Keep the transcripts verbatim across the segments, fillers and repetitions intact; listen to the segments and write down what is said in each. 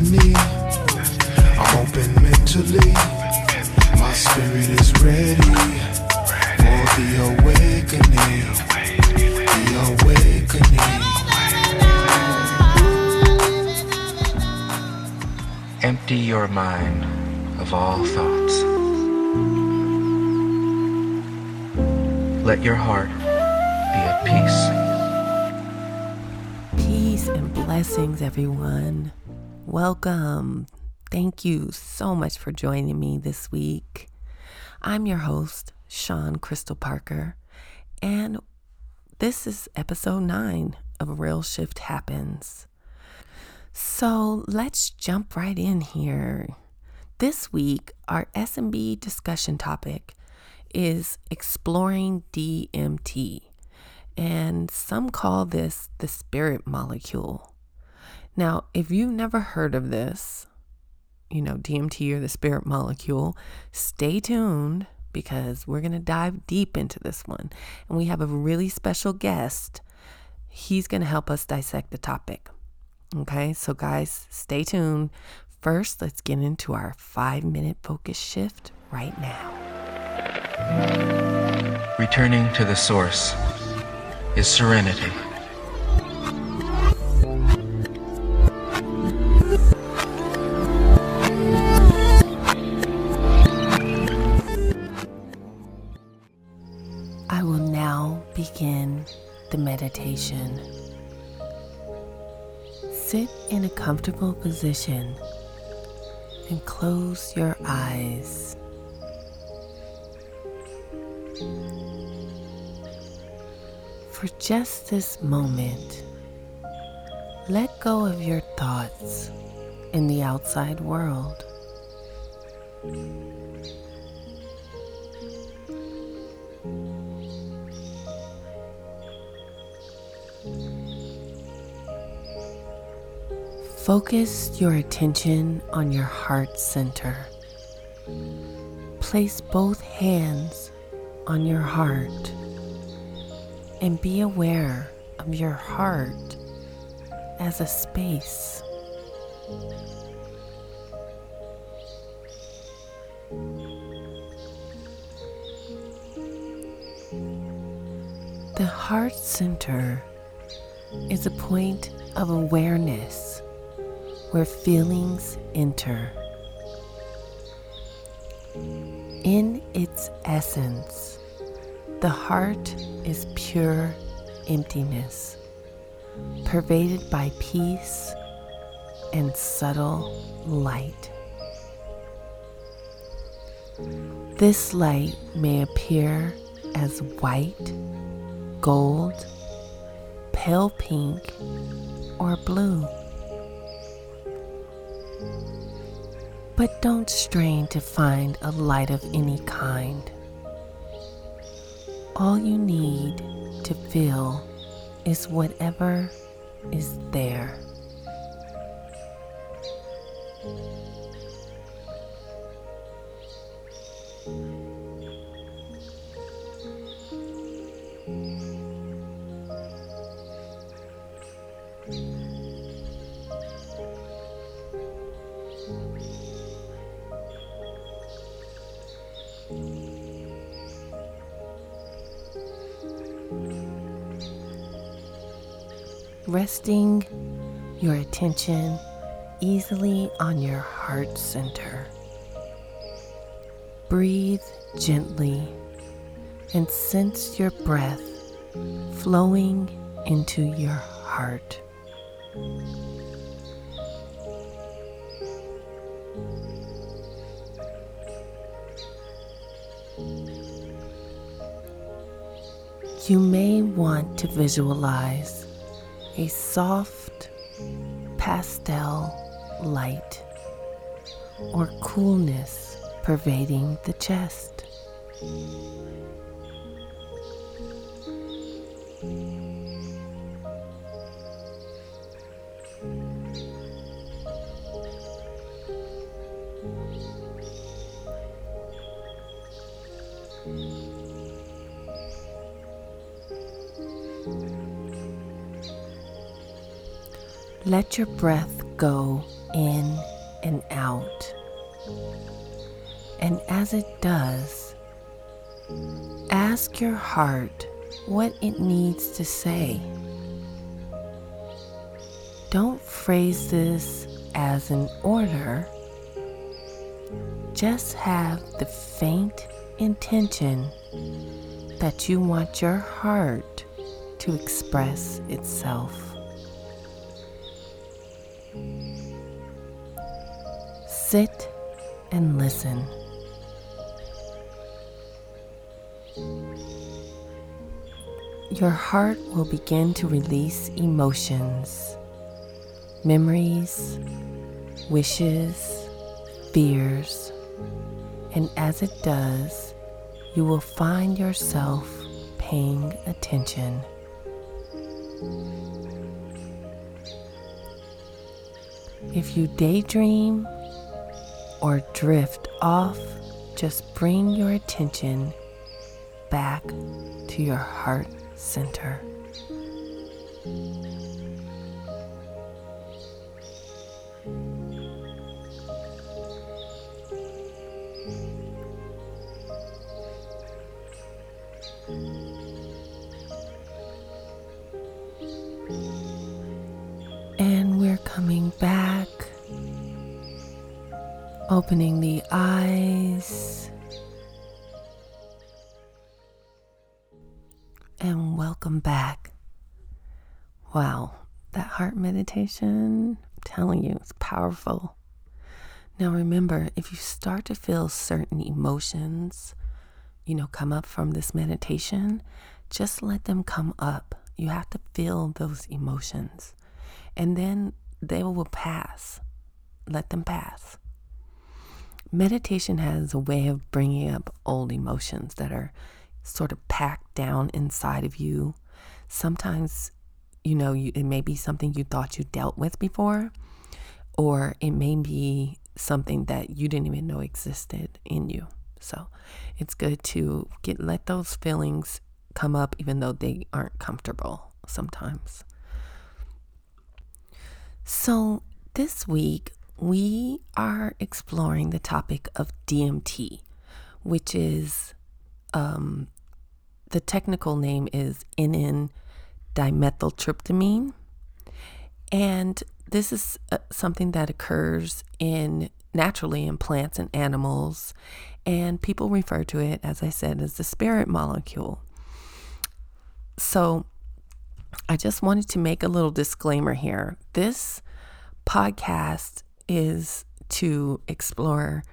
destiny. I'm open mentally. My spirit is ready for the awakening. The awakening. Empty your mind of all thoughts. Let your heart be at peace. And blessings, everyone. Welcome. Thank you so much for joining me this week. I'm your host, Sean Crystal Parker, and this is episode nine of A Real Shift Happens. So let's jump right in here. This week, our S and B discussion topic is exploring D M T. And some call this the spirit molecule. Now, if you've never heard of this, you know, D M T or the spirit molecule, stay tuned because we're going to dive deep into this one. And we have a really special guest. He's going to help us dissect the topic. Okay, so guys, stay tuned. First, let's get into our five-minute focus shift right now. Returning to the source is serenity. I will now begin the meditation. Sit in a comfortable position and close your eyes. For just this moment, let go of your thoughts in the outside world. Focus your attention on your heart center. Place both hands on your heart. And be aware of your heart as a space. The heart center is a point of awareness where feelings enter. In its essence, the heart is pure emptiness, pervaded by peace and subtle light. This light may appear as white, gold, pale pink, or blue. But don't strain to find a light of any kind. All you need to feel is whatever is there. Resting your attention easily on your heart center. Breathe gently and sense your breath flowing into your heart. You may want to visualize a soft pastel light or coolness pervading the chest. Let your breath go in and out. And as it does, ask your heart what it needs to say. Don't phrase this as an order. Just have the faint intention that you want your heart to express itself. Sit and listen. Your heart will begin to release emotions, memories, wishes, fears, and as it does, you will find yourself paying attention. If you daydream or drift off, just bring your attention back to your heart center. And we're coming back, opening the eyes, and welcome back. Wow, that heart meditation, I'm telling you, it's powerful. Now remember, if you start to feel certain emotions, you know, come up from this meditation, just let them come up. You have to feel those emotions, and then they will pass. Let them pass. Meditation has a way of bringing up old emotions that are sort of packed down inside of you. Sometimes, you know, you, it may be something you thought you dealt with before, or it may be something that you didn't even know existed in you. So it's good to get let those feelings come up, even though they aren't comfortable sometimes. So this week we are exploring the topic of D M T, which is um, the technical name is N N dimethyltryptamine, and this is uh, something that occurs in naturally in plants and animals. And people refer to it, as I said, as the spirit molecule. So I just wanted to make a little disclaimer here. This podcast is to explore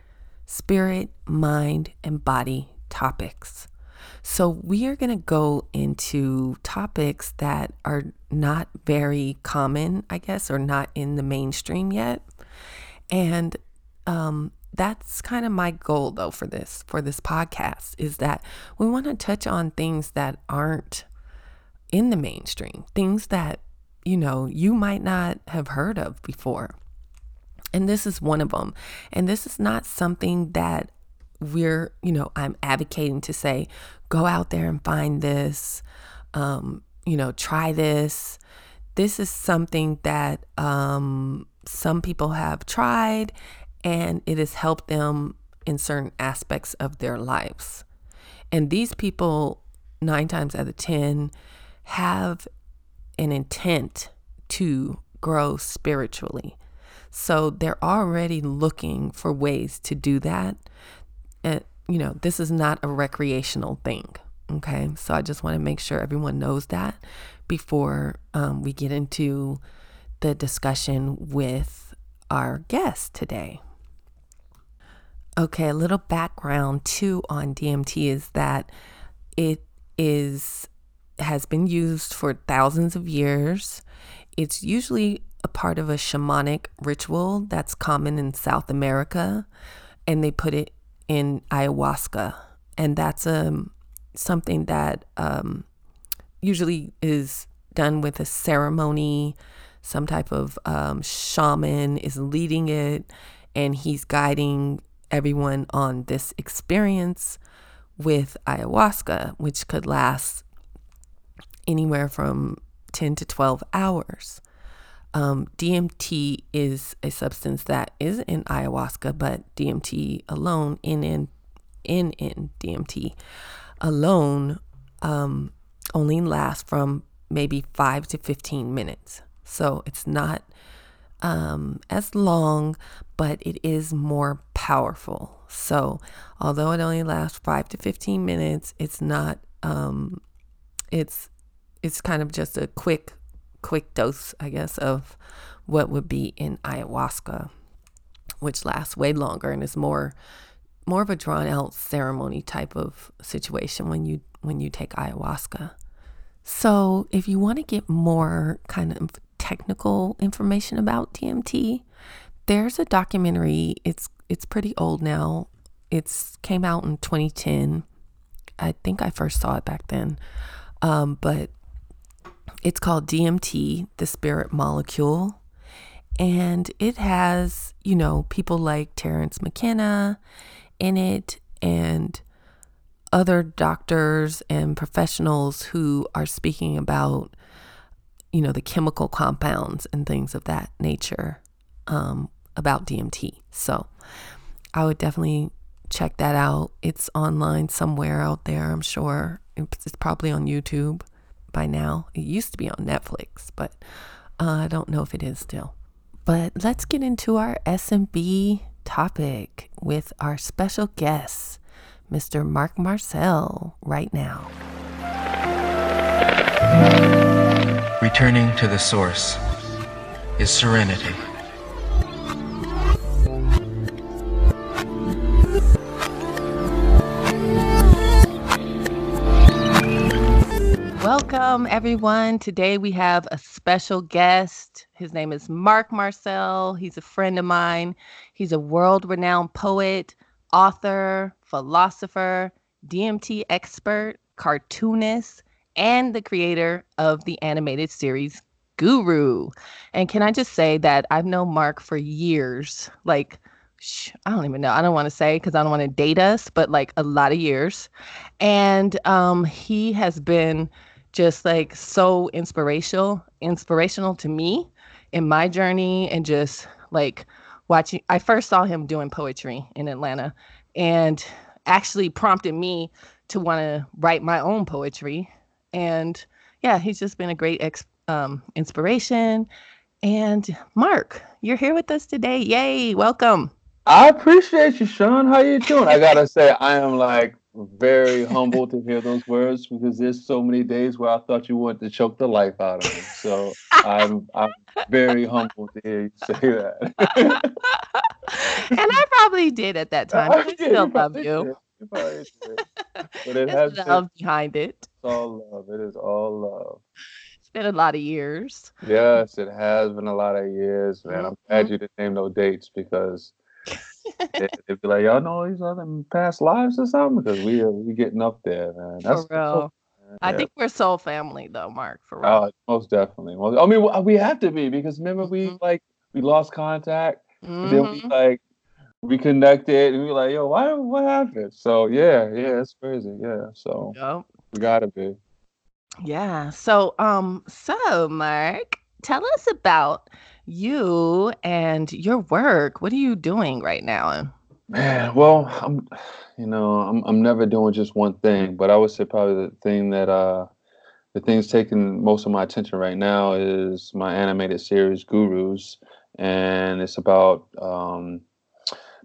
spirit, mind, and body topics. So we are going to go into topics that are not very common, I guess, or not in the mainstream yet. And um that's kind of my goal, though, for this, for this podcast, is that we want to touch on things that aren't in the mainstream, things that, you know, you might not have heard of before. And this is one of them. And this is not something that we're, you know, I'm advocating to say, go out there and find this, um, you know, try this. This is something that um, some people have tried, and it has helped them in certain aspects of their lives. And these people, nine times out of ten, have an intent to grow spiritually. So they're already looking for ways to do that. And, you know, this is not a recreational thing. Okay. So I just want to make sure everyone knows that before um, we get into the discussion with our guest today. Okay, a little background too on D M T is that it is has been used for thousands of years. It's usually a part of a shamanic ritual that's common in South America, and they put it in ayahuasca, and that's um something that um usually is done with a ceremony. Some type of um, shaman is leading it, and he's guiding everyone on this experience with ayahuasca, which could last anywhere from ten to twelve hours. Um, D M T is a substance that is in ayahuasca, but D M T alone, N N D M T alone, um, only lasts from maybe five to fifteen minutes. So it's not um, as long, but it is more powerful. So although it only lasts five to fifteen minutes, it's not, um, it's, it's kind of just a quick, quick dose, I guess, of what would be in ayahuasca, which lasts way longer and is more, more of a drawn out ceremony type of situation when you, when you take ayahuasca. So if you want to get more kind of technical information about D M T, there's a documentary. It's, it's pretty old now. It's came out in twenty ten. I think I first saw it back then. Um, but it's called D M T, the Spirit Molecule. And it has, you know, people like Terrence McKenna in it and other doctors and professionals who are speaking about, you know, the chemical compounds and things of that nature, um, about D M T. So I would definitely check that out. It's online somewhere out there, I'm sure. It's probably on YouTube by now. It used to be on Netflix, but uh, I don't know if it is still. But let's get into our S and B topic with our special guest, Mister Mark Marcel, right now. Returning to the source is serenity. Welcome, everyone. Today we have a special guest. His name is Mark Marcel. He's a friend of mine. He's a world-renowned poet, author, philosopher, D M T expert, cartoonist, and the creator of the animated series Guru. And can I just say that I've known Mark for years. Like, shh, I don't even know. I don't want to say because I don't want to date us, but like a lot of years. And um, he has been just like so inspirational, inspirational to me in my journey, and just like watching. I first saw him doing poetry in Atlanta, and actually prompted me to want to write my own poetry. And yeah, he's just been a great ex- um, inspiration. And Mark, you're here with us today. Yay. Welcome. I appreciate you, Sean. How you doing? I got to say, I am like very humbled to hear those words, because there's so many days where I thought you wanted to choke the life out of me. So I'm, I'm very humbled to hear you say that. And I probably did at that time. I, I still love you. Did. Did. But it has love behind it. It's all love. It is all love. It's been a lot of years. Yes, it has been a lot of years, man. I'm glad mm-hmm. you didn't name no dates, because they'd it, be like, y'all know these other past lives or something, because we are we getting up there, man. That's for real. Cool. I yeah. think we're soul family, though, Mark. For real. Oh, most definitely. I mean, we have to be, because remember mm-hmm. we like we lost contact, mm-hmm. then we like. reconnected, and we were like, yo, why what happened? So yeah, yeah, it's crazy. Yeah. So yep. we gotta be. Yeah. So um so Mark, tell us about you and your work. What are you doing right now? Man, well, I'm you know, I'm I'm never doing just one thing, but I would say probably the thing that uh the thing's taking most of my attention right now is my animated series Gurus, and it's about um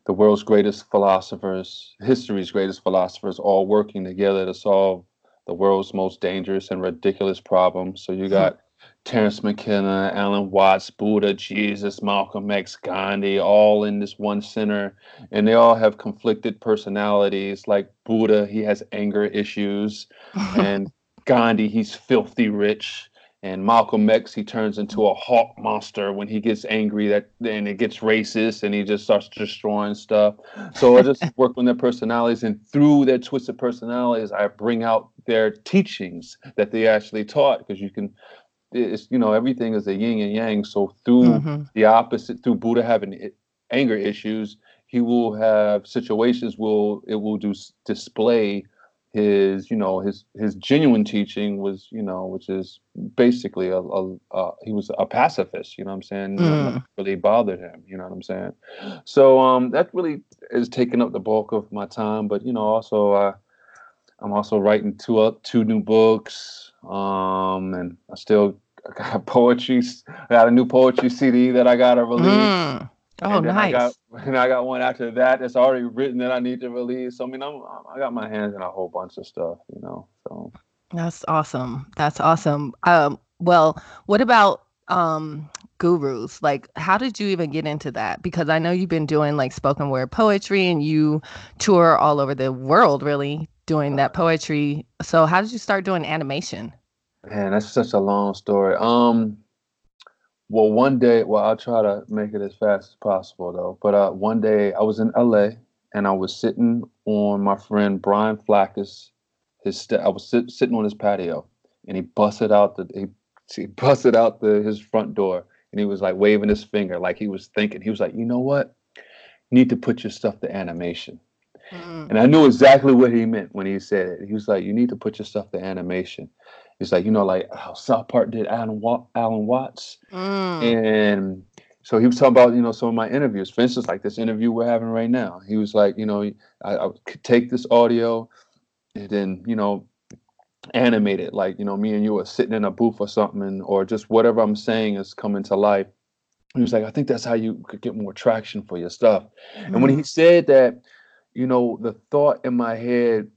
the world's greatest philosophers, history's greatest philosophers, all working together to solve the world's most dangerous and ridiculous problems. So you got Terrence McKenna, Alan Watts, Buddha, Jesus, Malcolm X, Gandhi, all in this one center. And they all have conflicted personalities. Like Buddha, he has anger issues. And Gandhi, he's filthy rich. And Malcolm X, he turns into a hawk monster when he gets angry, that and it gets racist, and he just starts destroying stuff. So I just work on their personalities, and through their twisted personalities, I bring out their teachings that they actually taught, because you can, it's, you know, everything is a yin and yang. So through mm-hmm. the opposite, through Buddha having anger issues, he will have situations will it will do display his, you know, his his genuine teaching was, you know, which is basically a, a uh, he was a pacifist, you know what I'm saying? Mm. It really bothered him, you know what I'm saying? So um, that really is taking up the bulk of my time. But, you know, also I, I'm also writing two up uh, two new books, um, and I still got poetry. I got a new poetry C D that I got to release. Mm. Oh, and nice. I got, and I got one after that that's already written that I need to release. So, I mean, I'm, I got my hands in a whole bunch of stuff, you know. So that's awesome. That's awesome. Um, well, what about um, gurus? Like, how did you even get into that? Because I know you've been doing like spoken word poetry and you tour all over the world, really, doing that poetry. So how did you start doing animation? Man, that's such a long story. Um. Well, one day, well, I'll try to make it as fast as possible, though. But uh, one day I was in L A and I was sitting on my friend Brian Flaccus. His st- I was sit- sitting on his patio, and he busted out the he, he busted out the his front door, and he was like waving his finger, like he was thinking. He was like, "You know what? You need to put your stuff to animation." Mm-hmm. And I knew exactly what he meant when he said it. He was like, "You need to put your stuff to animation." It's like, you know, like how South Park did Alan, Wa- Alan Watts. Mm. And so he was talking about, you know, some of my interviews. For instance, like this interview we're having right now. He was like, you know, I, I could take this audio and then, you know, animate it. Like, you know, me and you are sitting in a booth or something, or just whatever I'm saying is coming to life. He was like, I think that's how you could get more traction for your stuff. Mm. And when he said that, you know, the thought in my head,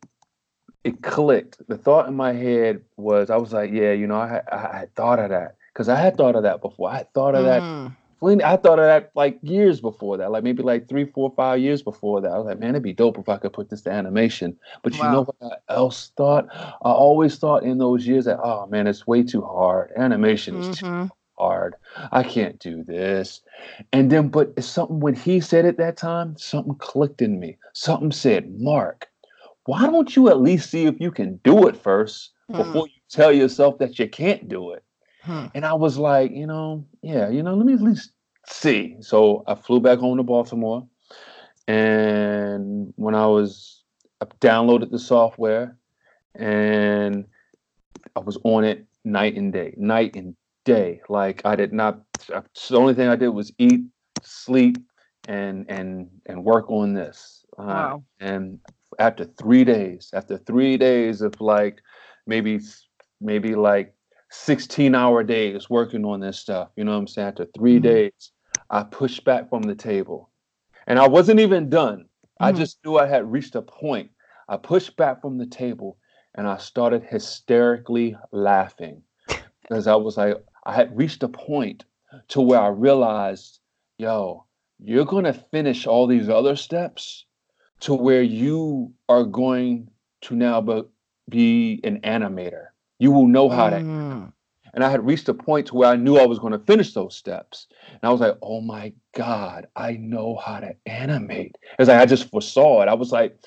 it clicked. The thought in my head was, I was like, yeah, you know, I had, I had thought of that. Because I had thought of that before. I had thought of mm. that. I thought of that like years before that, like maybe like three, four, five years before that. I was like, man, it'd be dope if I could put this to animation. But wow. You know what I else thought? I always thought in those years that, oh, man, it's way too hard. Animation is mm-hmm. too hard. I can't do this. And then, but it's something when he said it that time, something clicked in me. Something said, Mark, why don't you at least see if you can do it first hmm. before you tell yourself that you can't do it? Hmm. And I was like, you know, yeah, you know, let me at least see. So I flew back home to Baltimore. And when I was, I downloaded the software and I was on it night and day, night and day. Like I did not, the only thing I did was eat, sleep, and, and, and work on this. Wow. Uh, and after three days, after three days of like maybe maybe like sixteen hour days working on this stuff, you know what I'm saying? After three mm-hmm. days, I pushed back from the table and I wasn't even done. Mm-hmm. I just knew I had reached a point. I pushed back from the table and I started hysterically laughing because I was like, I had reached a point to where I realized, yo, you're going to finish all these other steps to where you are going to now be, be an animator. You will know how to mm. And I had reached a point to where I knew I was going to finish those steps. And I was like, oh my God, I know how to animate. It's like, I just foresaw it. I was like,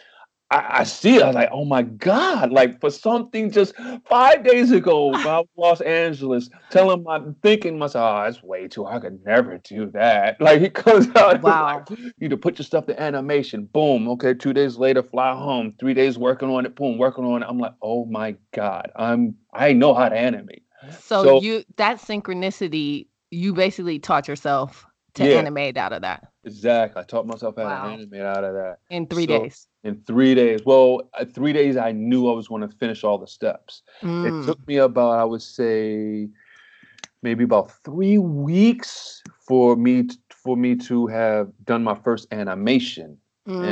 I, I see it. I was like, oh my God, like for something just five days ago, when I was in Los Angeles, telling my, thinking myself, oh, that's way too hard. I could never do that. Like he comes out, wow. Like, you need to put your stuff to animation. Boom. Okay. Two days later, fly home. Three days working on it. Boom. Working on it. I'm like, oh my God, I'm, I know how to animate. So, so you, that synchronicity, you basically taught yourself to yeah, animate out of that. Exactly. I taught myself how wow. to animate out of that. In three so, days. In three days. Well, uh, three days I knew I was going to finish all the steps. Mm. It took me about, I would say, maybe about three weeks for me t- for me to have done my first animation. Mm.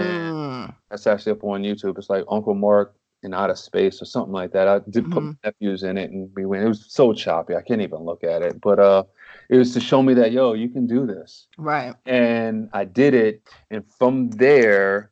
And that's actually up on YouTube. It's like Uncle Mark in Outer Space or something like that. I did mm-hmm. put my nephews in it and we went. It was so choppy. I can't even look at it. But uh, it was to show me that, yo, you can do this. Right. And I did it. And from there...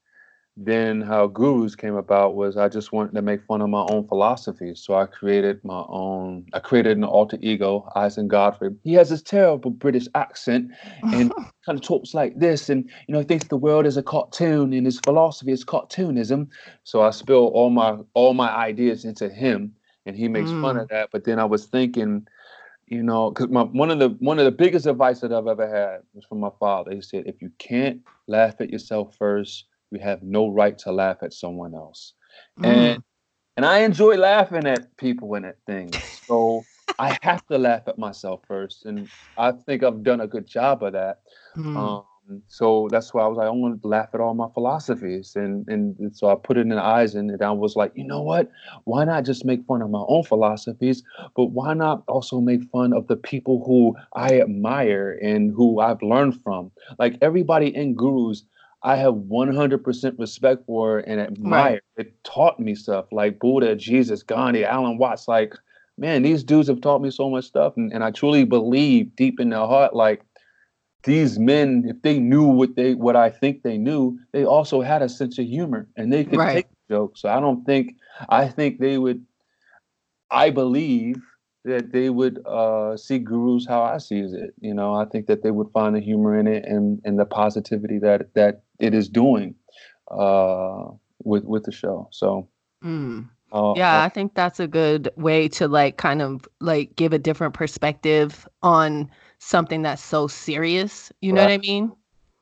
Then how gurus came about was I just wanted to make fun of my own philosophy. So I created my own, I created an alter ego, Eisen Godfrey. He has this terrible British accent and kind of talks like this. And, you know, he thinks the world is a cartoon and his philosophy is cartoonism. So I spill all my, all my ideas into him and he makes mm. fun of that. But then I was thinking, you know, because my one of the one of the biggest advice that I've ever had was from my father. He said, if you can't laugh at yourself first, you have no right to laugh at someone else. Mm. And And I enjoy laughing at people and at things. So I have to laugh at myself first. And I think I've done a good job of that. Mm. Um, so that's why I was like, I want to laugh at all my philosophies. And, and, and so I put it in the eyes, and, and I was like, you know what? Why not just make fun of my own philosophies? But why not also make fun of the people who I admire and who I've learned from? Like everybody in Gurus, I have one hundred percent respect for and admire. Right. It taught me stuff like Buddha, Jesus, Gandhi, Alan Watts. Like, man, these dudes have taught me so much stuff. And, and I truly believe deep in their heart, like these men, if they knew what they what I think they knew, they also had a sense of humor and they could right. take jokes. So I don't think I think they would. I believe that they would uh, see Gurus how I see it. You know, I think that they would find the humor in it and, and the positivity that that it is doing uh, with with the show. So, mm. uh, yeah, I think that's a good way to like kind of like give a different perspective on something that's so serious. You right. know what I mean?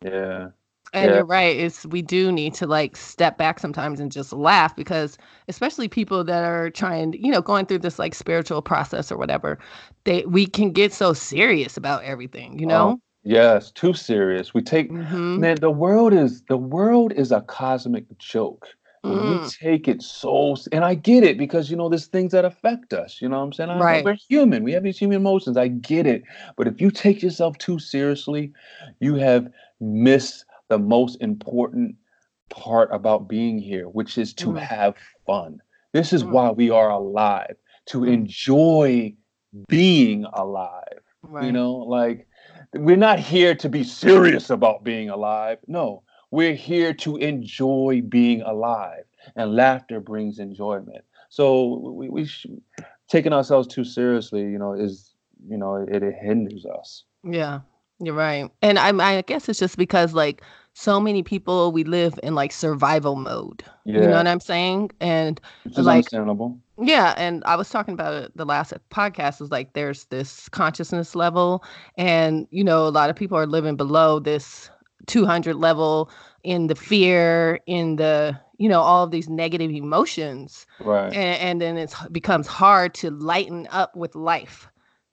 Yeah. And yeah. you're right. It's we do need to like step back sometimes and just laugh, because especially people that are trying, you know, going through this like spiritual process or whatever, they we can get so serious about everything, you know. Um, yes, too serious. We take mm-hmm. man. The world is the world is a cosmic joke. Mm. We take it so, and I get it, because you know there's things that affect us. You know what I'm saying? I, right. We're human. We have these human emotions. I get it. But if you take yourself too seriously, you have missed the most important part about being here, which is to mm. have fun. This is mm. why we are alive, to mm. enjoy being alive. Right. You know, like we're not here to be serious about being alive. No, we're here to enjoy being alive, and laughter brings enjoyment. So we, we sh- taking ourselves too seriously, you know, is, you know, it, it hinders us. Yeah, you're right. And I, I guess it's just because like, so many people, we live in like survival mode. Yeah. You know what I'm saying? And which is like, understandable. Yeah. And I was talking about it the last podcast, was like there's this consciousness level, and you know, a lot of people are living below this two hundred level in the fear, in the, you know, all of these negative emotions. Right. And, and then it becomes hard to lighten up with life.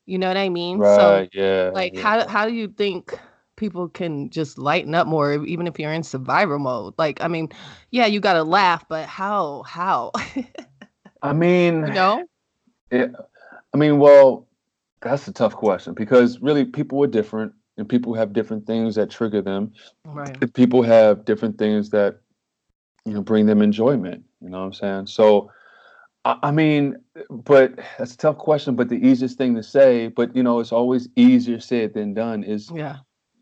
You know what I mean? Right. So yeah. Like yeah. how how do you think people can just lighten up more, even if you're in survival mode? Like, I mean, yeah, you got to laugh, but how, how? I mean, you know? Yeah, I mean, well, that's a tough question, because really people are different, and people have different things that trigger them. Right. People have different things that, you know, bring them enjoyment. You know what I'm saying? So, I mean, but that's a tough question, but the easiest thing to say, but you know, it's always easier said than done, is yeah.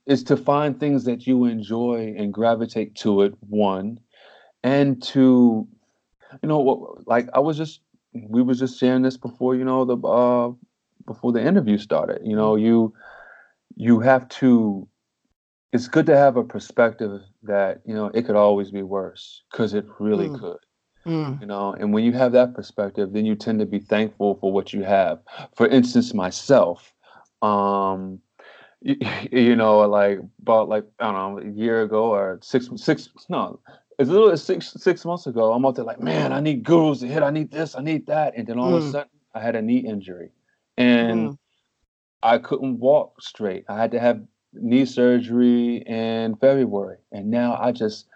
is to find things that you enjoy and gravitate to it, one, and to, you know, like I was just, we was just sharing this before, you know, the, uh, before the interview started, you know, you, you have to, it's good to have a perspective that, you know, it could always be worse, because it really mm. could. You know, and when you have that perspective, then you tend to be thankful for what you have. For instance, myself, um, you, you know, like about like, I don't know, a year ago or six, six, no, as little as six, six months ago, I'm out there like, man, I need Gurus to hit. I need this. I need that. And then all mm. of a sudden I had a knee injury, and mm. I couldn't walk straight. I had to have knee surgery in February. And now I just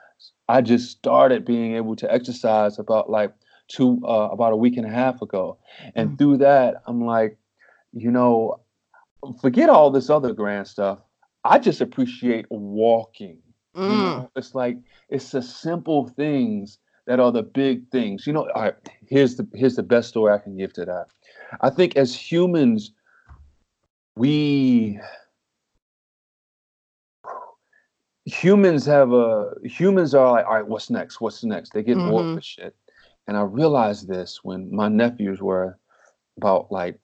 I just started being able to exercise about like two, uh, about a week and a half ago. And mm. through that, I'm like, you know, forget all this other grand stuff. I just appreciate walking. Mm. You know? It's like, it's the simple things that are the big things. You know, all right, here's the, here's the best story I can give to that. I think as humans, we... Humans have a humans are like, all right, what's next? What's next? They get mm-hmm. bored with shit. And I realized this when my nephews were about like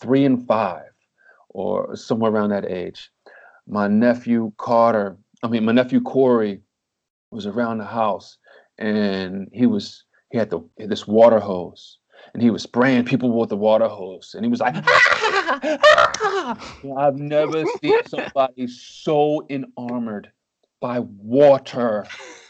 three and five or somewhere around that age. My nephew Carter, I mean, my nephew Corey was around the house, and he was he had the he had this water hose, and he was spraying people with the water hose, and he was like, ah, ah. I've never seen somebody so in armored by water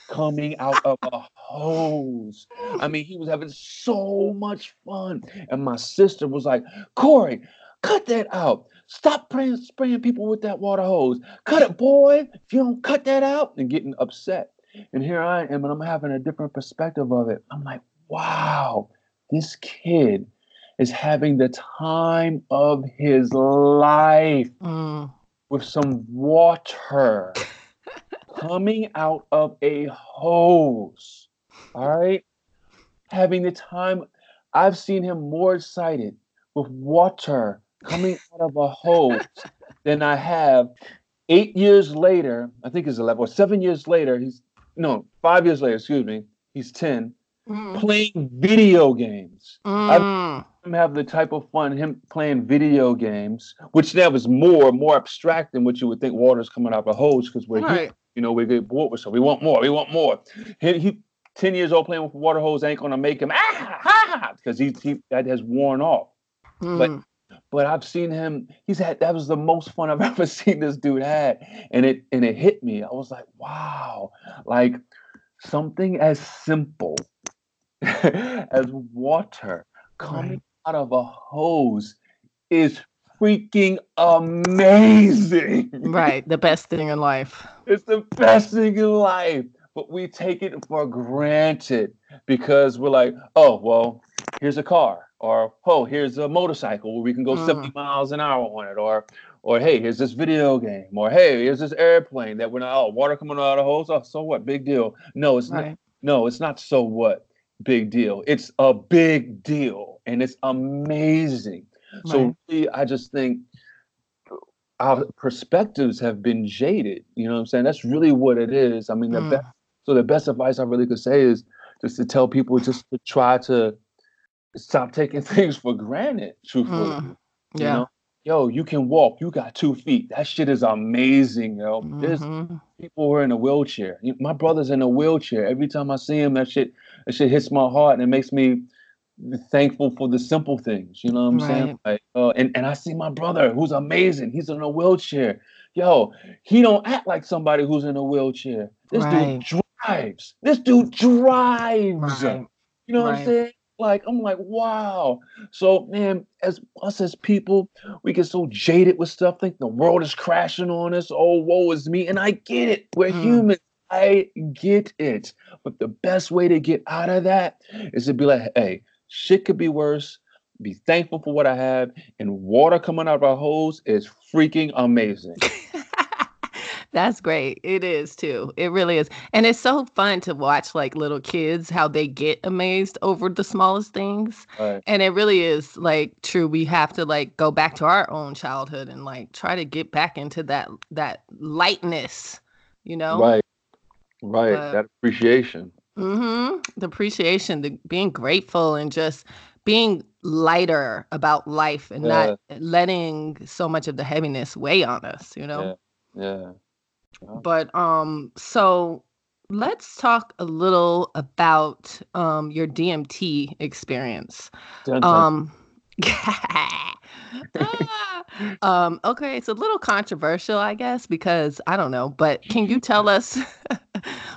coming out of a hose. I mean, he was having so much fun. And my sister was like, Corey, cut that out. Stop praying, spraying people with that water hose. Cut it, boy. If you don't cut that out, and getting upset. And here I am, and I'm having a different perspective of it. I'm like, wow, this kid is having the time of his life mm. with some water coming out of a hose. All right? Having the time. I've seen him more excited with water coming out of a hose than I have eight years later. I think it's eleven or seven years later. He's no five years later. Excuse me. He's ten mm. playing video games. Mm. I've have the type of fun him playing video games, which now is more more abstract than what you would think. Water's coming out of a hose because we're right. here, you know, we get bored with so we want more. We want more. He, he ten years old playing with a water hose ain't gonna make him ah because he, he that has worn off. Mm. But But I've seen him, he's had, that was the most fun I've ever seen this dude had. And it and it hit me. I was like, wow, like something as simple as water coming out of a hose is freaking amazing. Right. The best thing in life. It's the best thing in life. But we take it for granted because we're like, oh, well, here's a car. Or, oh, here's a motorcycle where we can go mm. seventy miles an hour on it. Or, or hey, here's this video game. Or, hey, here's this airplane that we're not, oh, water coming out of the hose. Oh, so what? Big deal. No, it's right. not. No, it's not so what? Big deal. It's a big deal. And it's amazing. Right. So really, I just think our perspectives have been jaded. You know what I'm saying? That's really what it is. I mean, the mm. best. So the best advice I really could say is just to tell people just to try to stop taking things for granted, truthfully. Mm, yeah. You know? Yo, you can walk. You got two feet. That shit is amazing, yo. Mm-hmm. There's people who are in a wheelchair. My brother's in a wheelchair. Every time I see him, that shit, that shit hits my heart, and it makes me thankful for the simple things. You know what I'm right. saying? Like, uh, and, and I see my brother, who's amazing. He's in a wheelchair. Yo, he don't act like somebody who's in a wheelchair. This right. dude drives. This dude drives. Right. You know right. what I'm saying? Like, I'm like, wow. So, man, as us as people, we get so jaded with stuff, think the world is crashing on us. Oh, woe is me. And I get it. We're mm. human. I get it. But the best way to get out of that is to be like, hey, shit could be worse. Be thankful for what I have. And water coming out of our hose is freaking amazing. That's great. It is too. It really is. And it's so fun to watch like little kids, how they get amazed over the smallest things. Right. And it really is like true. We have to like go back to our own childhood and like try to get back into that, that lightness, you know? Right. Right. Uh, that appreciation. Mm-hmm. The appreciation, the being grateful and just being lighter about life and yeah. not letting so much of the heaviness weigh on us, you know? Yeah. yeah. But um, so let's talk a little about um your D M T experience. Um, um, okay, it's a little controversial, I guess, because I don't know. But can you tell us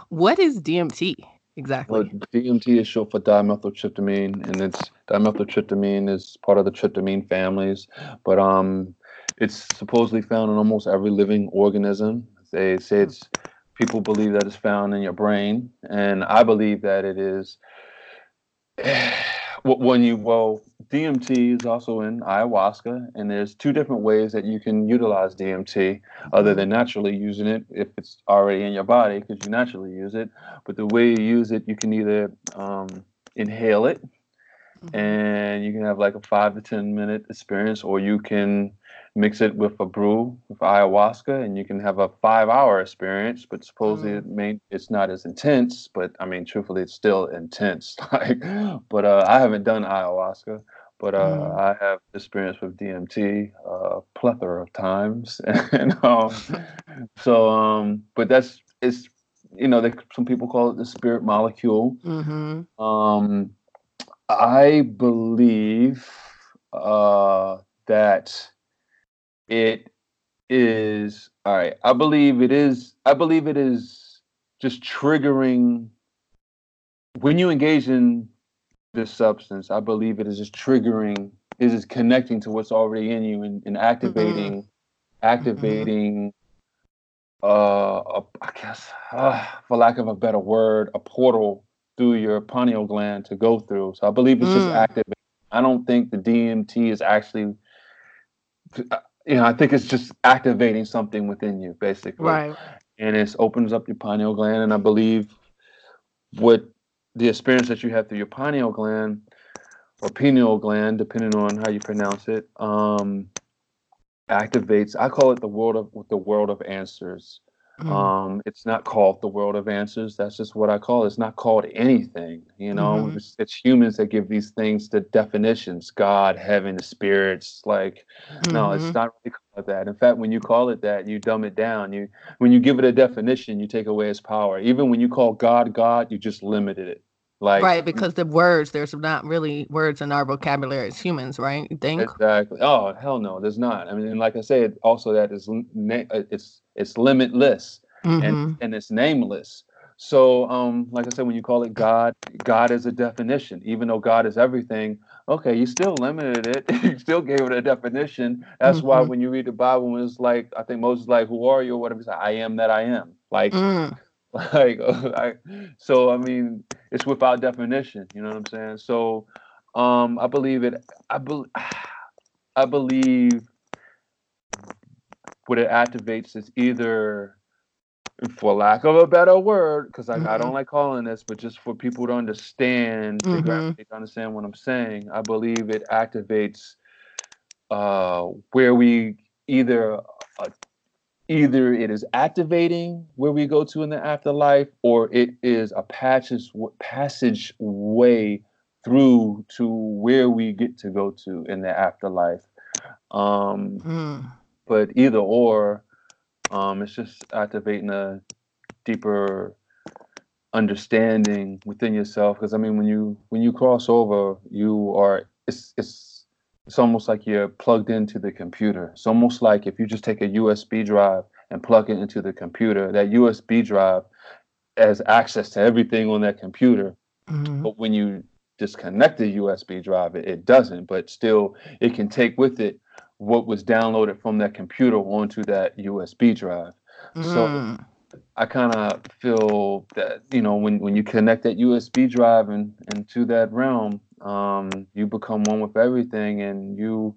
what is D M T exactly? Well, D M T is short for dimethyltryptamine, and it's dimethyltryptamine is part of the tryptamine families, but um, it's supposedly found in almost every living organism. They say it's, people believe that it's found in your brain. And I believe that it is, when you, well, D M T is also in ayahuasca. And there's two different ways that you can utilize D M T other than naturally using it if it's already in your body because you naturally use it. But the way you use it, you can either um, inhale it and you can have like a five to ten minute experience, or you can mix it with a brew with ayahuasca and you can have a five hour experience, but supposedly mm. it may, it's not as intense, but I mean, truthfully, it's still intense. Like, but uh, I haven't done ayahuasca, but uh, mm. I have experience with D M T uh, a plethora of times. and um, So, um, but that's, it's, you know, they, some people call it the spirit molecule. Mm-hmm. Um, I believe uh, that it is, all right, I believe it is, I believe it is just triggering, when you engage in this substance, I believe it is just triggering, is just connecting to what's already in you and, and activating, mm-hmm. activating, mm-hmm. uh, a, I guess, uh, for lack of a better word, a portal through your pineal gland to go through. So I believe it's mm. just activating. I don't think the D M T is actually, you know, I think it's just activating something within you, basically. Right. And it opens up your pineal gland. And I believe what the experience that you have through your pineal gland, or pineal gland, depending on how you pronounce it, um, activates, I call it the world of the world of answers. Mm. Um, it's not called the world of answers. That's just what I call it. It's not called anything, you know, mm-hmm. it's, it's humans that give these things the definitions, God, heaven, the spirits, like, mm-hmm. no, it's not really called that. In fact, when you call it that, you dumb it down. You, when you give it a definition, you take away its power. Even when you call God, God, you just limited it. Like, right, because the words, there's not really words in our vocabulary as humans, right? You think? Exactly. Oh, hell no, there's not. I mean, and like I said, also that is it's it's limitless, mm-hmm. and and it's nameless. So, um, like I said, when you call it God, God is a definition. Even though God is everything, okay, you still limited it. You still gave it a definition. That's mm-hmm. why when you read the Bible, when it's like, I think Moses, like, who are you or whatever, it's like, I am that I am. Like. Mm. Like, I, so, I mean, it's without definition, you know what I'm saying? So, um, I believe it, I, be, I believe what it activates is either, for lack of a better word, because I, mm-hmm. I don't like calling this, but just for people to understand, mm-hmm. to understand what I'm saying, I believe it activates uh, where we either... Uh, Either it is activating where we go to in the afterlife, or it is a passage passageway through to where we get to go to in the afterlife. Um, mm. But either or, um, it's just activating a deeper understanding within yourself. Because I mean, when you when you cross over, you are it's it's. It's almost like you're plugged into the computer. It's almost like if you just take a U S B drive and plug it into the computer, that U S B drive has access to everything on that computer. Mm-hmm. But when you disconnect the U S B drive, it, it doesn't. But still, it can take with it what was downloaded from that computer onto that U S B drive. Mm. So I kind of feel that, you know, when, when you connect that U S B drive and into that realm, Um, you become one with everything, and you,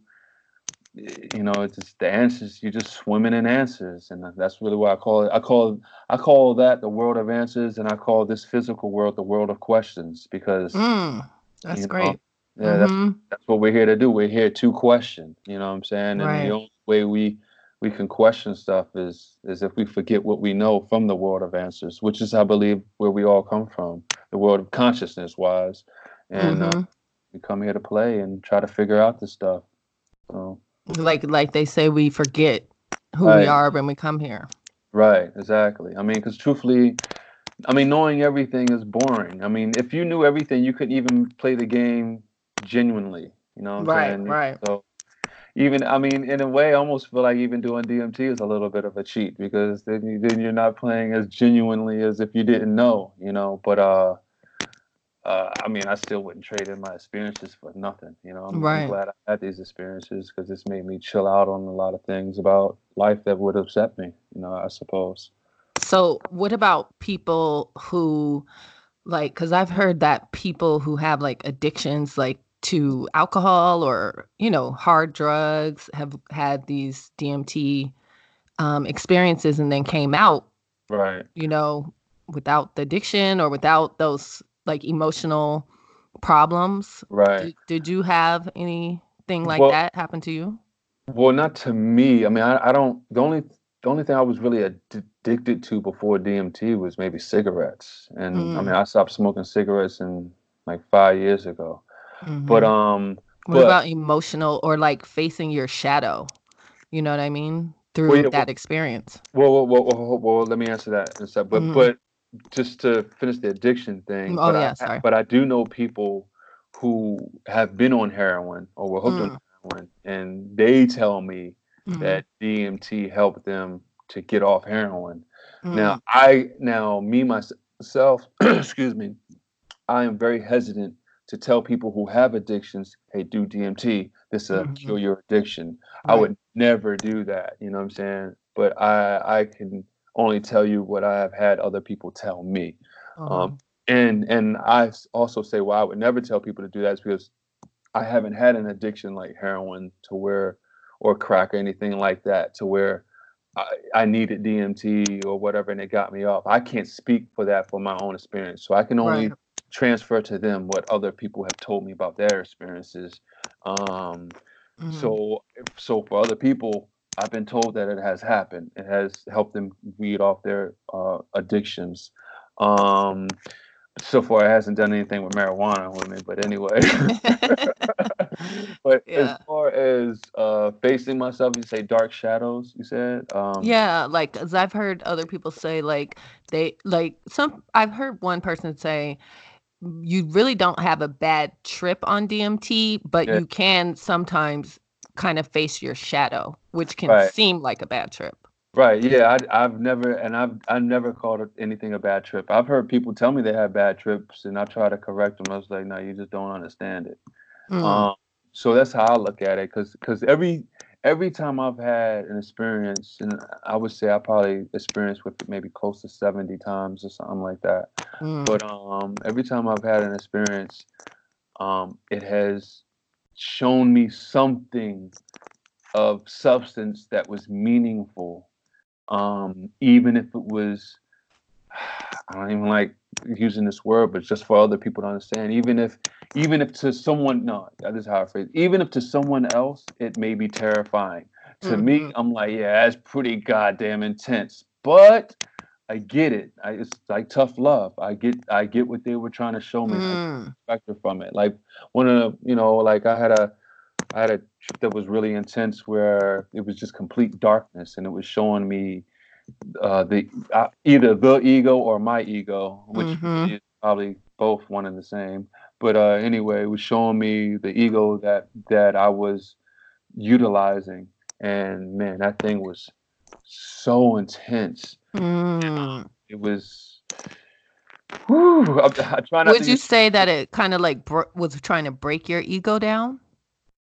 you know, it's just the answers. You're just swimming in answers, and that's really what I call it. I call I call that the world of answers, and I call this physical world the world of questions, because mm, that's you know, great. Yeah, mm-hmm. that's, that's what we're here to do. We're here to question. You know what I'm saying? And right. the only way we we can question stuff is is if we forget what we know from the world of answers, which is, I believe, where we all come from, the world of consciousness wise. And mm-hmm. uh, we come here to play and try to figure out this stuff. So, like, like they say, we forget who right. we are when we come here. Right. Exactly. I mean, because truthfully, I mean, knowing everything is boring. I mean, if you knew everything, you couldn't even play the game genuinely. You know what I'm right, saying? Right. So even, I mean, in a way, I almost feel like even doing D M T is a little bit of a cheat, because then, you, then you're not playing as genuinely as if you didn't know. You know, but uh. Uh, I mean, I still wouldn't trade in my experiences for nothing. You know, I'm right. glad I had these experiences, because it's made me chill out on a lot of things about life that would upset me, you know, I suppose. So what about people who, like, because I've heard that people who have, like, addictions, like, to alcohol or, you know, hard drugs have had these D M T um, experiences and then came out, right? You know, without the addiction or without those, like, emotional problems. Right. Did, did you have anything like well, that happen to you? Well, not to me. I mean, I, I don't, the only, the only thing I was really ad- addicted to before D M T was maybe cigarettes. And mm. I mean, I stopped smoking cigarettes in like five years ago, mm-hmm. but, um, what but, about emotional or like facing your shadow? You know what I mean? Through well, yeah, that well, experience. Well, well, well, well, well, let me answer that in a sec. But, mm-hmm. but, just to finish the addiction thing, oh, but, yeah, I, sorry. but I do know people who have been on heroin or were hooked mm. on heroin, and they tell me mm-hmm. that D M T helped them to get off heroin. Mm-hmm. Now, I, now me, myself, excuse me, I am very hesitant to tell people who have addictions, hey, do D M T. This will mm-hmm. cure your addiction. Right. I would never do that. You know what I'm saying? But I, I can only tell you what I have had other people tell me. Mm-hmm. Um, and and I also say, well, I would never tell people to do that is because I haven't had an addiction like heroin to where, or crack or anything like that, to where I, I needed D M T or whatever and it got me off. I can't speak for that from my own experience. So I can only... Right. transfer to them what other people have told me about their experiences. Um, mm-hmm. So, so for other people, I've been told that it has happened. It has helped them weed off their uh, addictions. Um, so far, it hasn't done anything with marijuana with me, but anyway. But yeah. As far as uh, facing myself, you say dark shadows, you said? Um, yeah, like, as I've heard other people say, like, they, like, some, I've heard one person say, you really don't have a bad trip on D M T, but yeah. you can sometimes kind of face your shadow, which can right. seem like a bad trip. Right. Yeah. I, I've never, and I've, I've never called anything a bad trip. I've heard people tell me they have bad trips and I try to correct them. I was like, no, you just don't understand it. Mm. Um, so that's how I look at it. Cause, cause every, every time I've had an experience, and I would say I probably experienced with maybe close to seventy times or something like that. Mm. But um, every time I've had an experience, um, it has shown me something of substance that was meaningful, um, even if it was, I don't even like using this word, but just for other people to understand, even if even if to someone, no, that is how I phrase it, even if to someone else, it may be terrifying. To mm-hmm. me, I'm like, yeah, that's pretty goddamn intense. But I get it. I, it's like tough love. I get I get what they were trying to show me. Mm. Like, from it. Like one of the, you know, like I had a I had a trip that was really intense where it was just complete darkness and it was showing me Uh, the uh, either the ego or my ego, which mm-hmm. is probably both one and the same. But uh, anyway, it was showing me the ego that that I was utilizing, and man, that thing was so intense. Mm. It was. Whew, I, I try not Would to you use- say that it kind of like bro- was trying to break your ego down?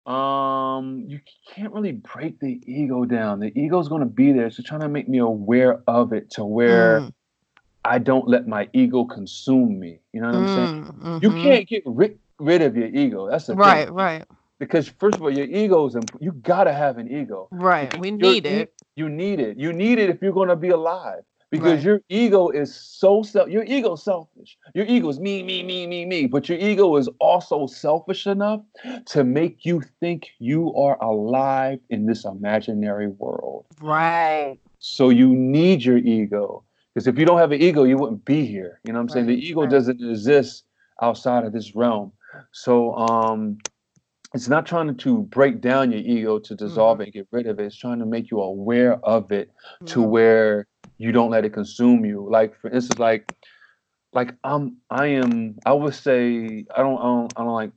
Um, you can't really break the ego down. The ego's going to be there. So trying to make me aware of it to where mm. I don't let my ego consume me. You know what mm, I'm saying? Mm-hmm. You can't get rid, rid of your ego. That's the right, thing. Right. Because first of all, your ego's, imp- you got to have an ego. Right. Because we need it. E- you need it. You need it if you're going to be alive. Because right. your ego is so self, your ego's selfish. Your ego is me, me, me, me, me. But your ego is also selfish enough to make you think you are alive in this imaginary world. Right. So you need your ego. Because if you don't have an ego, you wouldn't be here. You know what I'm right. saying? The ego right. doesn't exist outside of this realm. So um, it's not trying to break down your ego to dissolve mm-hmm. it and get rid of it. It's trying to make you aware of it mm-hmm. to where you don't let it consume you. Like for instance, like, like I'm, I am, I would say, I don't, I don't, I don't like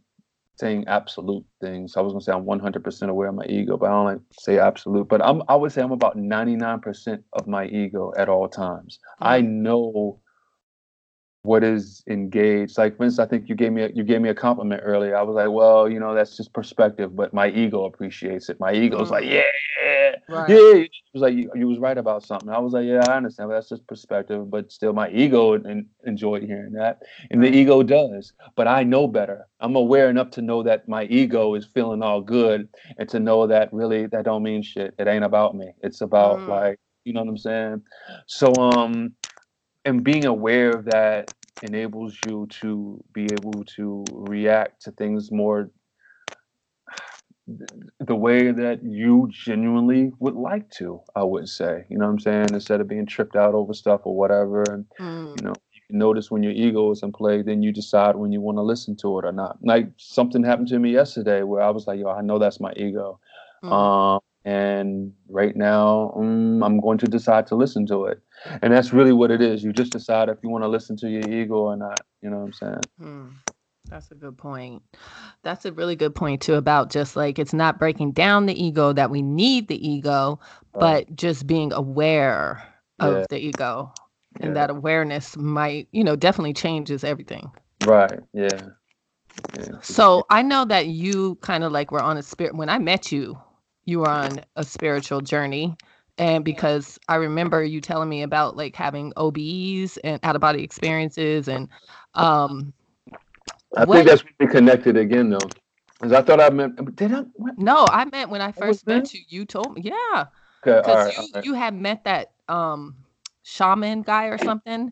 saying absolute things. I was gonna say I'm one hundred percent aware of my ego, but I don't like to say absolute. But I'm, I would say I'm about ninety-nine percent of my ego at all times. Mm-hmm. I know what is engaged. Like for instance, I think you gave me, a, you gave me a compliment earlier. I was like, well, you know, that's just perspective, but my ego appreciates it. My ego's mm-hmm. like, yeah. Right. Yeah, it was like you, you was right about something. I was like, yeah, I understand, but that's just perspective. But still, my ego en- enjoyed hearing that, and right. the ego does. But I know better. I'm aware enough to know that my ego is feeling all good, and to know that really that don't mean shit. It ain't about me. It's about mm. like, you know what I'm saying. So um, and being aware of that enables you to be able to react to things more the way that you genuinely would like to, I would say, you know what I'm saying? Instead of being tripped out over stuff or whatever, and mm. you know, you can notice when your ego is in play, then you decide when you want to listen to it or not. Like something happened to me yesterday where I was like, yo, I know that's my ego. Mm. Um, and right now um, I'm going to decide to listen to it. And that's really what it is. You just decide if you want to listen to your ego or not. You know what I'm saying? Mm. That's a good point. That's a really good point, too, about just like it's not breaking down the ego that we need the ego, right. but just being aware yeah. of the ego. And yeah. that awareness might, you know, definitely changes everything. Right. Yeah. yeah. So I know that you kind of like were on a spirit. When I met you, you were on a spiritual journey. And because I remember you telling me about like having O B Es and out of body experiences and, um, I what? think that's when we connected again, though, because I thought I meant. Did I? What? No, I meant when I first met that? you. You told me, yeah, because okay, right, you, right. you had met that um shaman guy or something, and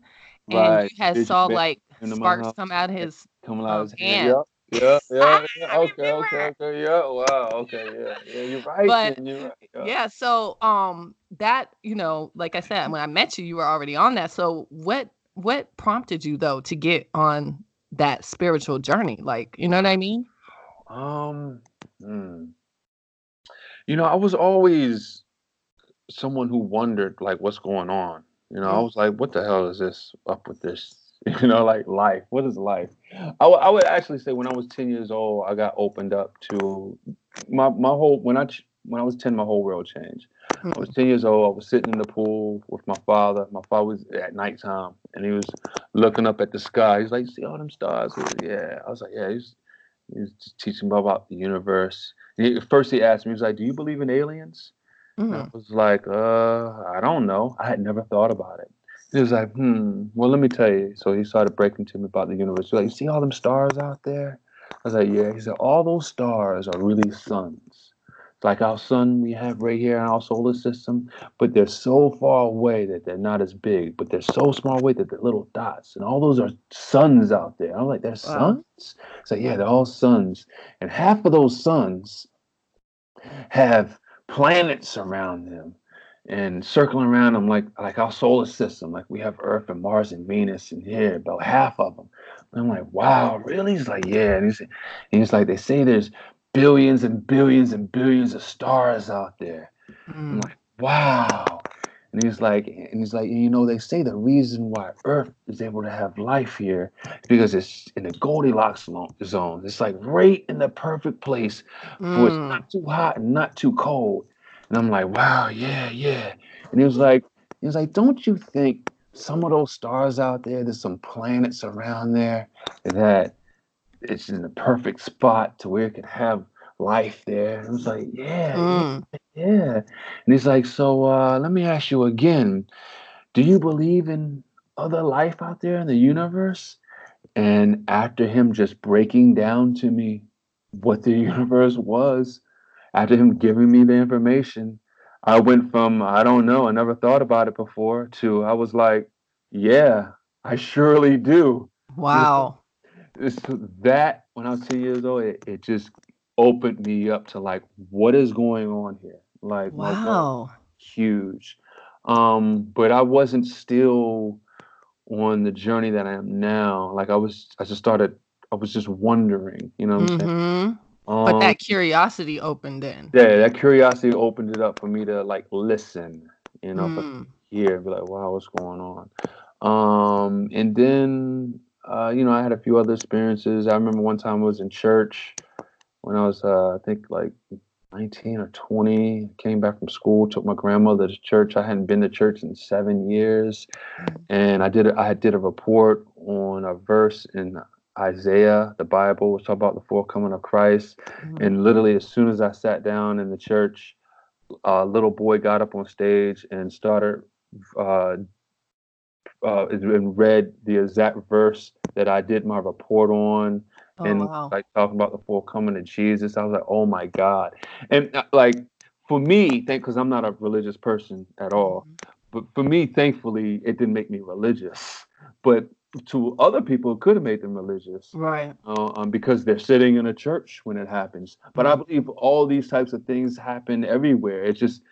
right. you had Did saw you like sparks come out of his come out of his hand. Yeah, yeah, yeah. okay, okay, okay, yeah, wow, okay, yeah, yeah, you're right. But, you're right. Yeah. yeah, so um, that you know, like I said, when I met you, you were already on that. So what what prompted you though to get on that spiritual journey, like, you know what I mean? Um, hmm. You know, I was always someone who wondered, like, what's going on? You know, mm-hmm. I was like, what the hell is this up with this? You know, like, life. What is life? I, w- I would actually say when I was ten years old, I got opened up to my my whole, when I, ch- when I was ten, my whole world changed. Mm-hmm. I was ten years old. I was sitting in the pool with my father. My father was at nighttime, and he was looking up at the sky. He's like, "See all them stars?" I was, yeah. I was like, "Yeah." He's he's just teaching me about the universe. He, first, he asked me, he was like, "Do you believe in aliens?" Mm-hmm. And I was like, "Uh, I don't know. I had never thought about it." He was like, "Hmm. Well, let me tell you." So he started breaking to me about the universe. He was like, "You see all them stars out there?" I was like, "Yeah." He said, "All those stars are really suns. Like our sun we have right here in our solar system, but they're so far away that they're not as big, but they're so small away that they're little dots. And all those are suns out there." I'm like, "They're suns?" Wow. So yeah, they're all suns. And half of those suns have planets around them and circling around them like, like our solar system. Like we have Earth and Mars and Venus and here, about half of them. And I'm like, "Wow, really?" He's like, "Yeah." And he's, and he's like, "They say there's billions and billions and billions of stars out there." Mm. I'm like, "Wow." And he's like, and he's like, "You know, they say the reason why Earth is able to have life here is because it's in the Goldilocks zone. It's like right in the perfect place mm. where it's not too hot and not too cold." And I'm like, "Wow, yeah, yeah." And he was like, he was like, "Don't you think some of those stars out there, there's some planets around there that it's in the perfect spot to where it could have life there?" And I was like, "Yeah, mm. yeah, yeah." And he's like, "So uh, let me ask you again. Do you believe in other life out there in the universe?" And after him just breaking down to me what the universe was, after him giving me the information, I went from, "I don't know, I never thought about it before," to I was like, "Yeah, I surely do." Wow. It's that when I was ten years old, it, it just opened me up to like what is going on here. Like, wow, like, huge. Um, but I wasn't still on the journey that I am now. Like I was, I just started. I was just wondering, you know what I'm mm-hmm. saying? Um, but that curiosity opened in. Yeah, that curiosity opened it up for me to like listen, you know, mm. here, be like, "Wow, what's going on?" Um, and then. Uh, you know, I had a few other experiences. I remember one time I was in church when I was, uh, I think, like nineteen or twenty. Came back from school, took my grandmother to church. I hadn't been to church in seven years, and I did. A, I did a report on a verse in Isaiah, the Bible, which talked about the forecoming of Christ. Mm-hmm. And literally, as soon as I sat down in the church, a little boy got up on stage and started. Uh, Uh, and read the exact verse that I did my report on, oh, and wow. like talking about the forecoming of Jesus. I was like, "Oh my God!" And uh, like for me, thank because I'm not a religious person at all. Mm-hmm. But for me, thankfully, it didn't make me religious. But to other people, it could have made them religious, right? Uh, um, because they're sitting in a church when it happens. But mm-hmm. I believe all these types of things happen everywhere. It's just.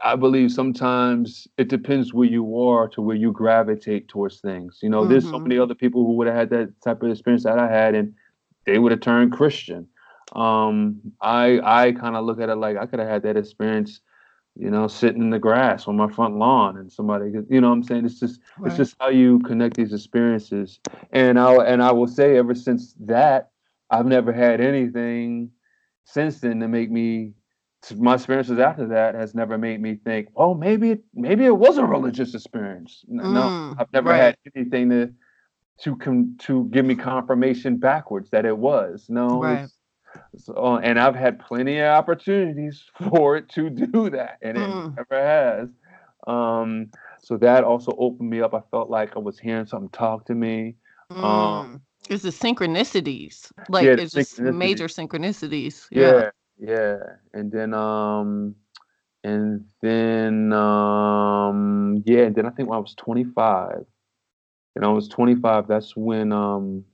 I believe sometimes it depends where you are to where you gravitate towards things. You know, mm-hmm. there's so many other people who would have had that type of experience that I had, and they would have turned Christian. Um, I I kind of look at it like I could have had that experience you know, sitting in the grass on my front lawn and somebody, you know what I'm saying? It's just, right. it's just how you connect these experiences. And I, and I will say ever since that, I've never had anything since then to make me, my experiences after that has never made me think, oh, maybe, maybe it was a religious experience. No, mm, I've never right. had anything to, to com- to give me confirmation backwards that it was. No, right. So, and I've had plenty of opportunities for it to do that, and mm. it never has. Um, so that also opened me up. I felt like I was hearing something talk to me. Mm. Um, it's the synchronicities, like yeah, it's just major synchronicities. Yeah, yeah, yeah. And then, um, and then, um, yeah. And then I think when I was twenty-five, and I was twenty-five. That's when. Um,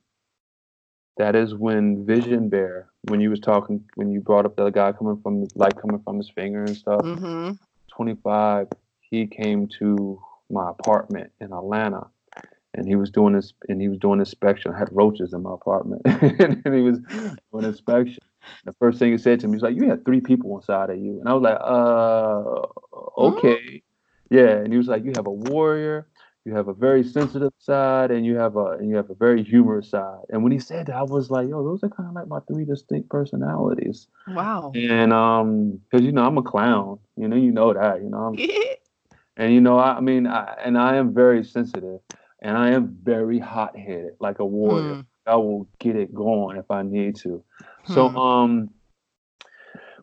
That is when Vision Bear, when you was talking, when you brought up the guy coming from, light coming from his finger and stuff, mm-hmm. twenty-five, he came to my apartment in Atlanta, and he was doing this, and he was doing inspection. I had roaches in my apartment, and he was doing inspection. The first thing he said to me, he's like, "You had three people inside of you," and I was like, "Uh, okay, mm-hmm. yeah." And he was like, "You have a warrior. You have a very sensitive side, and you have a and you have a very humorous side." And when he said that, I was like, "Yo, those are kind of like my three distinct personalities." Wow. And um, because you know I'm a clown, you know you know that, you know. And you know I, I mean, I, and I am very sensitive, and I am very hot-headed, like a warrior. Mm. I will get it going if I need to. Hmm. So um.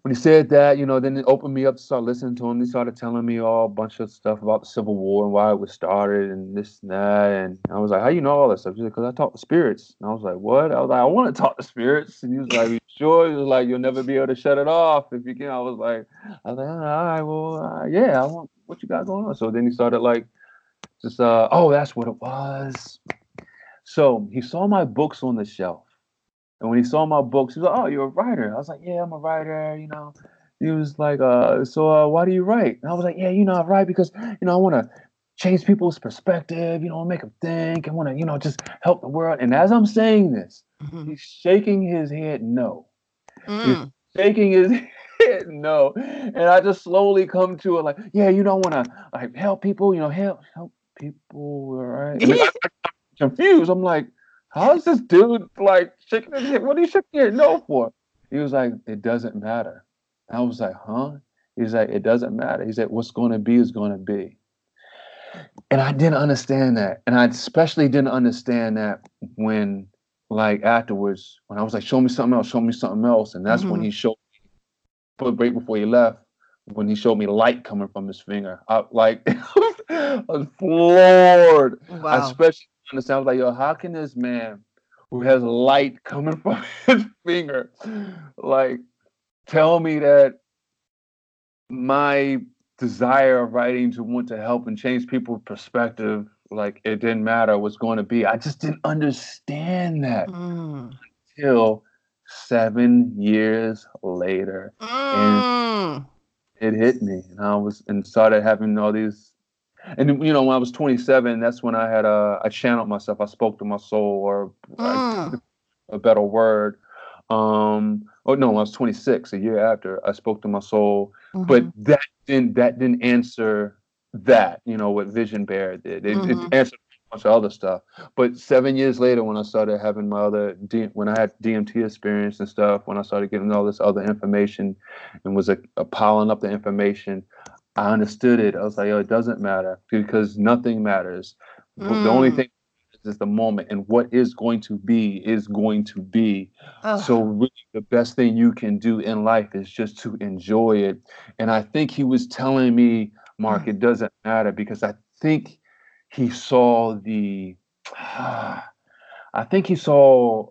When he said that, you know, then it opened me up to start listening to him. He started telling me all a bunch of stuff about the Civil War and why it was started and this and that. And I was like, "How you know all this stuff?" He said, "Because I talk to spirits." And I was like, "What?" I was like, "I want to talk to spirits." And he was like, "You sure?" He was like, "You'll never be able to shut it off if you can." I was like, I was like, "All right, well, uh, yeah, I want what you got going on." So then he started like, just, uh, "Oh, that's what it was." So he saw my books on the shelf. And when he saw my books, he was like, "Oh, you're a writer." I was like, "Yeah, I'm a writer, you know." He was like, uh, so uh, why do you write?" And I was like, "Yeah, you know, I write because, you know, I want to change people's perspective, you know, make them think. I want to, you know, just help the world." And as I'm saying this, mm-hmm. he's shaking his head no. Mm. He's shaking his head no. And I just slowly come to it like, "Yeah, you don't want to like help people, you know, help help people, all right?" I mean, I, I'm confused. I'm like, "How is this dude like shaking his head? What are you shaking your head no for?" He was like, "It doesn't matter." I was like, "Huh?" He's like, "It doesn't matter." He said, "What's going to be is going to be." And I didn't understand that. And I especially didn't understand that when, like, afterwards, when I was like, "Show me something else, show me something else." And that's mm-hmm. when he showed me, right before he left, when he showed me light coming from his finger. I like, I was floored. Wow. Especially. And it sounds like, "Yo, how can this man who has light coming from his finger, like, tell me that my desire of writing to want to help and change people's perspective, like, it didn't matter what's going to be?" I just didn't understand that mm. until seven years later, mm. and it hit me, and I was and started having all these. And, you know, when I was twenty-seven, that's when I had a, I channeled myself. I spoke to my soul, or mm. I, a better word. Um, oh, no, when I was twenty-six, a year after, I spoke to my soul. Mm-hmm. But that didn't, that didn't answer that, you know, what Vision Bear did. It, mm-hmm. it answered a bunch of other stuff. But seven years later, when I started having my other, D, when I had D M T experience and stuff, when I started getting all this other information and was a, a piling up the information, I understood it. I was like, "Yo, it doesn't matter because nothing matters. Mm. The only thing is the moment, and what is going to be is going to be." Oh. So really the best thing you can do in life is just to enjoy it. And I think he was telling me, "Mark, mm. it doesn't matter," because I think he saw the, uh, I think he saw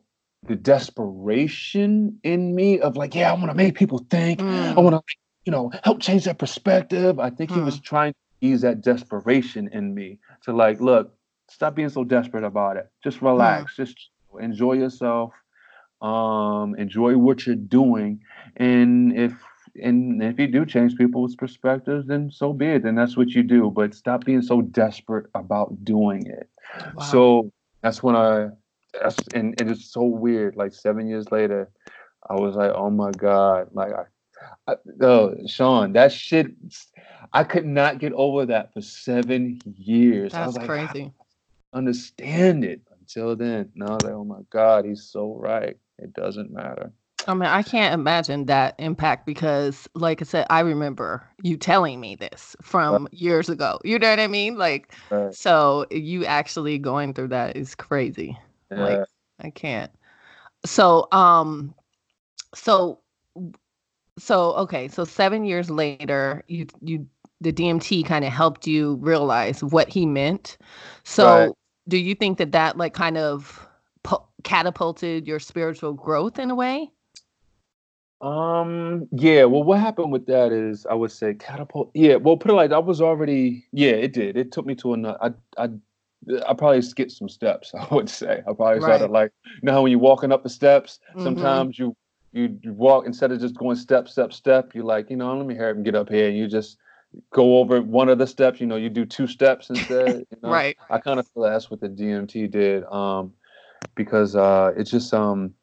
the desperation in me of like, "Yeah, I want to make people think. Mm. I want to, you know, help change that perspective." I think hmm. he was trying to ease that desperation in me to like, "Look, stop being so desperate about it. Just relax. Hmm. Just enjoy yourself. Um, enjoy what you're doing. And if and if you do change people's perspectives, then so be it. Then that's what you do. But stop being so desperate about doing it." Wow. So that's when I, that's, and, and it's so weird. Like seven years later, I was like, "Oh my God!" Like I. I, oh, Sean, that shit, I could not get over that for seven years. That's I was like, crazy. I understand it until then. And I was like, oh my God, he's so right. It doesn't matter. I mean, I can't imagine that impact because, like I said, I remember you telling me this from years ago. You know what I mean? Like, right. So you actually going through that is crazy. Yeah. Like, I can't. So, um, so, so, okay. So seven years later, you, you, the D M T kind of helped you realize what he meant. So right. Do you think that that like kind of po- catapulted your spiritual growth in a way? Um, yeah, well, what happened with that is I would say catapult. Yeah. Well, put it like I was already, yeah, it did. It took me to another, I, I, I probably skipped some steps. I would say I probably right. started like, you know, how when you're walking up the steps, mm-hmm. sometimes you, you, you walk instead of just going step, step, step. You're like, you know, let me hurry up and get up here. And you just go over one of the steps, you know, you do two steps instead. You know? Right. I kind of feel that's what the D M T did. Um, because, uh, it's just, um,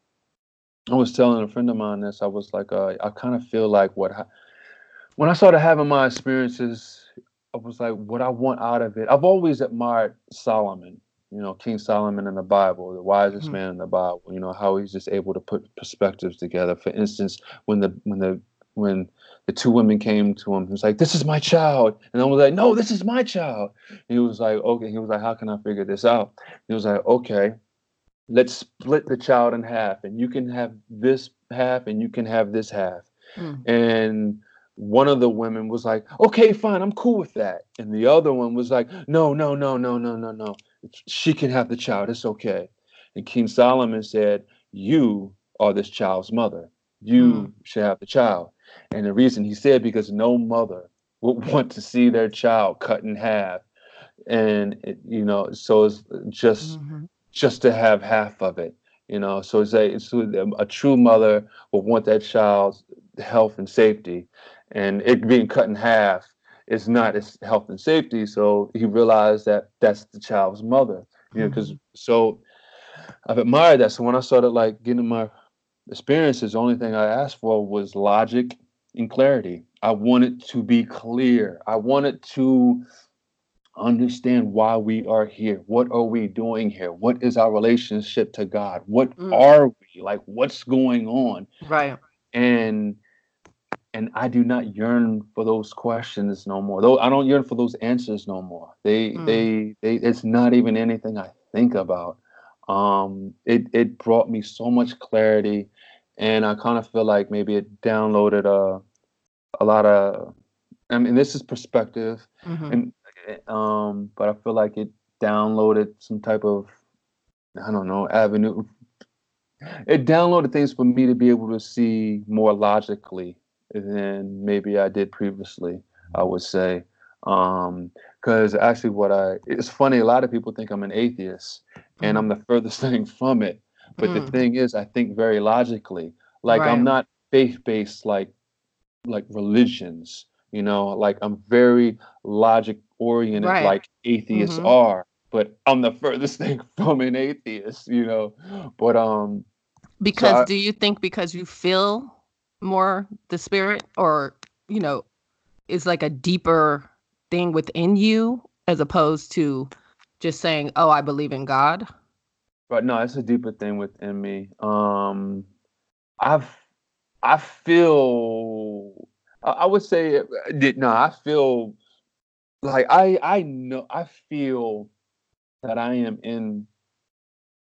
I was telling a friend of mine this. I was like, uh, I kind of feel like what, I, when I started having my experiences, I was like, what I want out of it. I've always admired Solomon, you know, King Solomon in the Bible, the wisest mm-hmm. man in the Bible. You know how he's just able to put perspectives together. For instance, when the when the when the two women came to him, he was like, "This is my child," and I was like, "No, this is my child." And he was like, "Okay." He was like, "How can I figure this out?" And he was like, "Okay. Let's split the child in half and you can have this half and you can have this half." Mm. And one of the women was like, "Okay, fine, I'm cool with that." And the other one was like, no, no, no, no, no, no, no. "She can have the child. It's okay." And King Solomon said, "You are this child's mother. You mm. should have the child." And the reason he said, because no mother would want to see their child cut in half. And, it, you know, so it's just... Mm-hmm. just to have half of it, you know? So it's a, it's a, a true mother will want that child's health and safety, and it being cut in half is not its health and safety. So he realized that that's the child's mother, you know, because, mm-hmm. so I've admired that. So when I started like getting my experiences, the only thing I asked for was logic and clarity. I wanted to be clear. I wanted to understand why we are here. What are we doing here? What is our relationship to God? What mm. are we? Like, what's going on? Right. And and I do not yearn for those questions no more. Though I don't yearn for those answers no more. They mm. they they it's not even anything I think about. Um it it brought me so much clarity, and I kind of feel like maybe it downloaded a a lot of, I mean, this is perspective. Mm-hmm. And Um, but I feel like it downloaded some type of, I don't know, avenue. It downloaded things for me to be able to see more logically than maybe I did previously, I would say. Um, 'cause actually what I, it's funny, a lot of people think I'm an atheist, and I'm the furthest thing from it. But mm. the thing is, I think very logically. Like, right. I'm not faith-based like like religions. You know, like I'm very logic oriented, right. like atheists mm-hmm. are, but I'm the furthest thing from an atheist, you know, but um. Because so I, do you think because you feel more the spirit, or, you know, it's like a deeper thing within you as opposed to just saying, "Oh, I believe in God"? But no, it's a deeper thing within me. Um, I've, I feel... I would say, no, I feel like I I know, I feel that I am in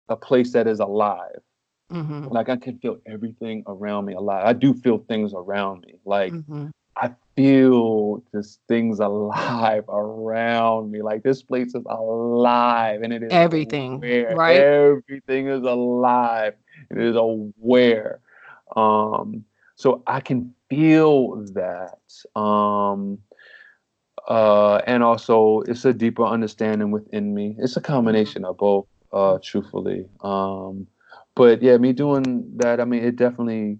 a place that is alive. Mm-hmm. Like I can feel everything around me alive. I do feel things around me. Like mm-hmm. I feel just things alive around me. Like this place is alive, and it is everything, aware. Right? Everything is alive. It is aware. Um, so I can feel that, um, uh, and also it's a deeper understanding within me. It's a combination of both, uh, truthfully. Um, but yeah, me doing that, I mean, it definitely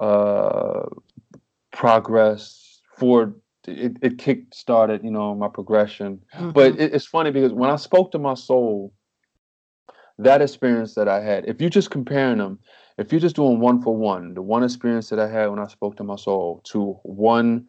uh, progressed forward. It, it kick started, you know, my progression. Mm-hmm. But it, it's funny because when I spoke to my soul, that experience that I had, if you're just comparing them, if you're just doing one for one, the one experience that I had when I spoke to my soul to one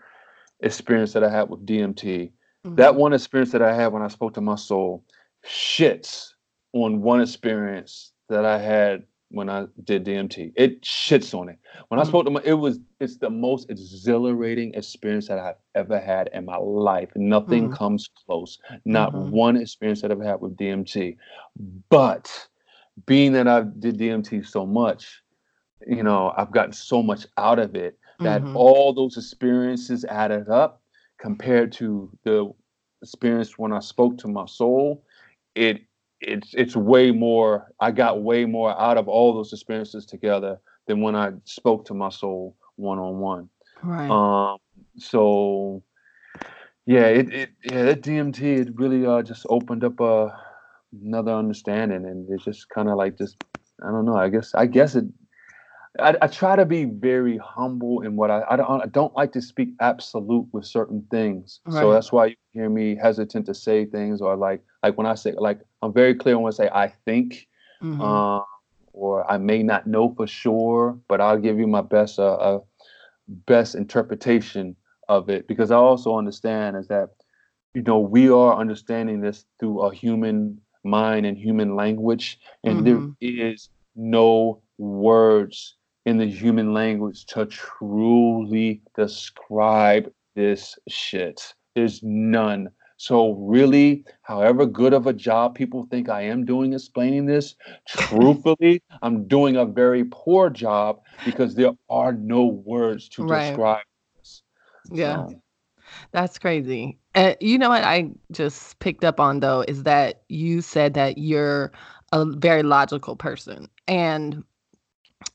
experience that I had with D M T, mm-hmm. that one experience that I had when I spoke to my soul shits on one experience that I had when I did D M T. It shits on it. When mm-hmm. I spoke to my, it was, it's the most exhilarating experience that I've ever had in my life. Nothing mm-hmm. comes close. Not mm-hmm. one experience that I've had with D M T. But being that I did D M T so much, you know, I've gotten so much out of it that mm-hmm. all those experiences added up compared to the experience when I spoke to my soul. It It's it's way more. I got way more out of all those experiences together than when I spoke to my soul one on one. Right. Um, so, yeah, it, it yeah that D M T it really uh, just opened up uh, another understanding, and it's just kind of like just I don't know. I guess I guess it. I, I try to be very humble in what I I don't I don't like to speak absolute with certain things. Right. So that's why you hear me hesitant to say things or like like when I say like I'm very clear when I say I think, mm-hmm. uh, or I may not know for sure, but I'll give you my best uh, uh best interpretation of it, because I also understand is that you know we are understanding this through a human mind and human language, and mm-hmm. there is no words in the human language to truly describe this shit. There's none. So really, however good of a job people think I am doing explaining this, truthfully, I'm doing a very poor job because there are no words to right. describe this. Yeah, um, that's crazy. And you know what I just picked up on, though, is that you said that you're a very logical person. And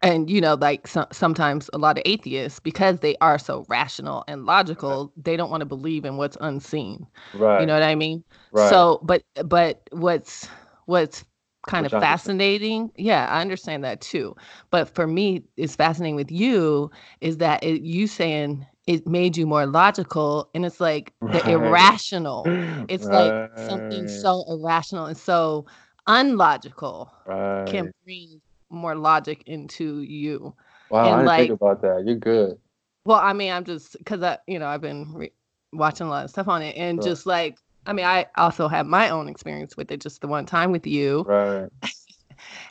And, you know, like so- sometimes a lot of atheists, because they are so rational and logical, right. they don't want to believe in what's unseen. Right. You know what I mean? Right. So but but what's what's kind Which of fascinating. I yeah, I understand that, too. But for me, it's fascinating with you is that it, you saying it made you more logical. And it's like right. the irrational. It's right. like something so irrational and so unlogical right. can bring more logic into you. Wow, and I didn't like, think about that. You're good. Well, I mean, I'm just because I, you know, I've been re- watching a lot of stuff on it, and right. just like, I mean, I also have my own experience with it. Just the one time with you, right?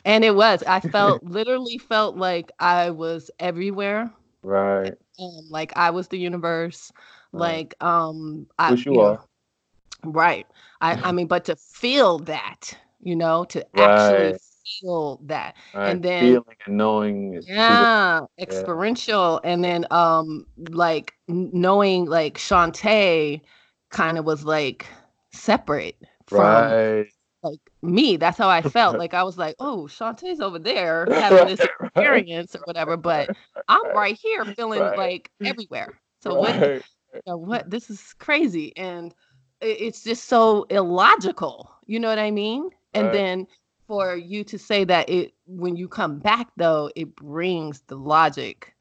And it was, I felt literally felt like I was everywhere, right? Um, like I was the universe, right. like um, I, Which you, you are, know, right? I, I mean, but to feel that, you know, to right. actually. Feel that right. and then feeling and knowing is yeah experiential yeah. and then um like knowing like Shantae kind of was like separate from right. like me. That's how I felt. Like I was like, oh, Shantae's over there having this experience right. or whatever, but I'm right here feeling right. like everywhere. So right. what you know, what this is crazy, and it's just so illogical, you know what I mean? And right. then for you to say that it, when you come back though, it brings the logic,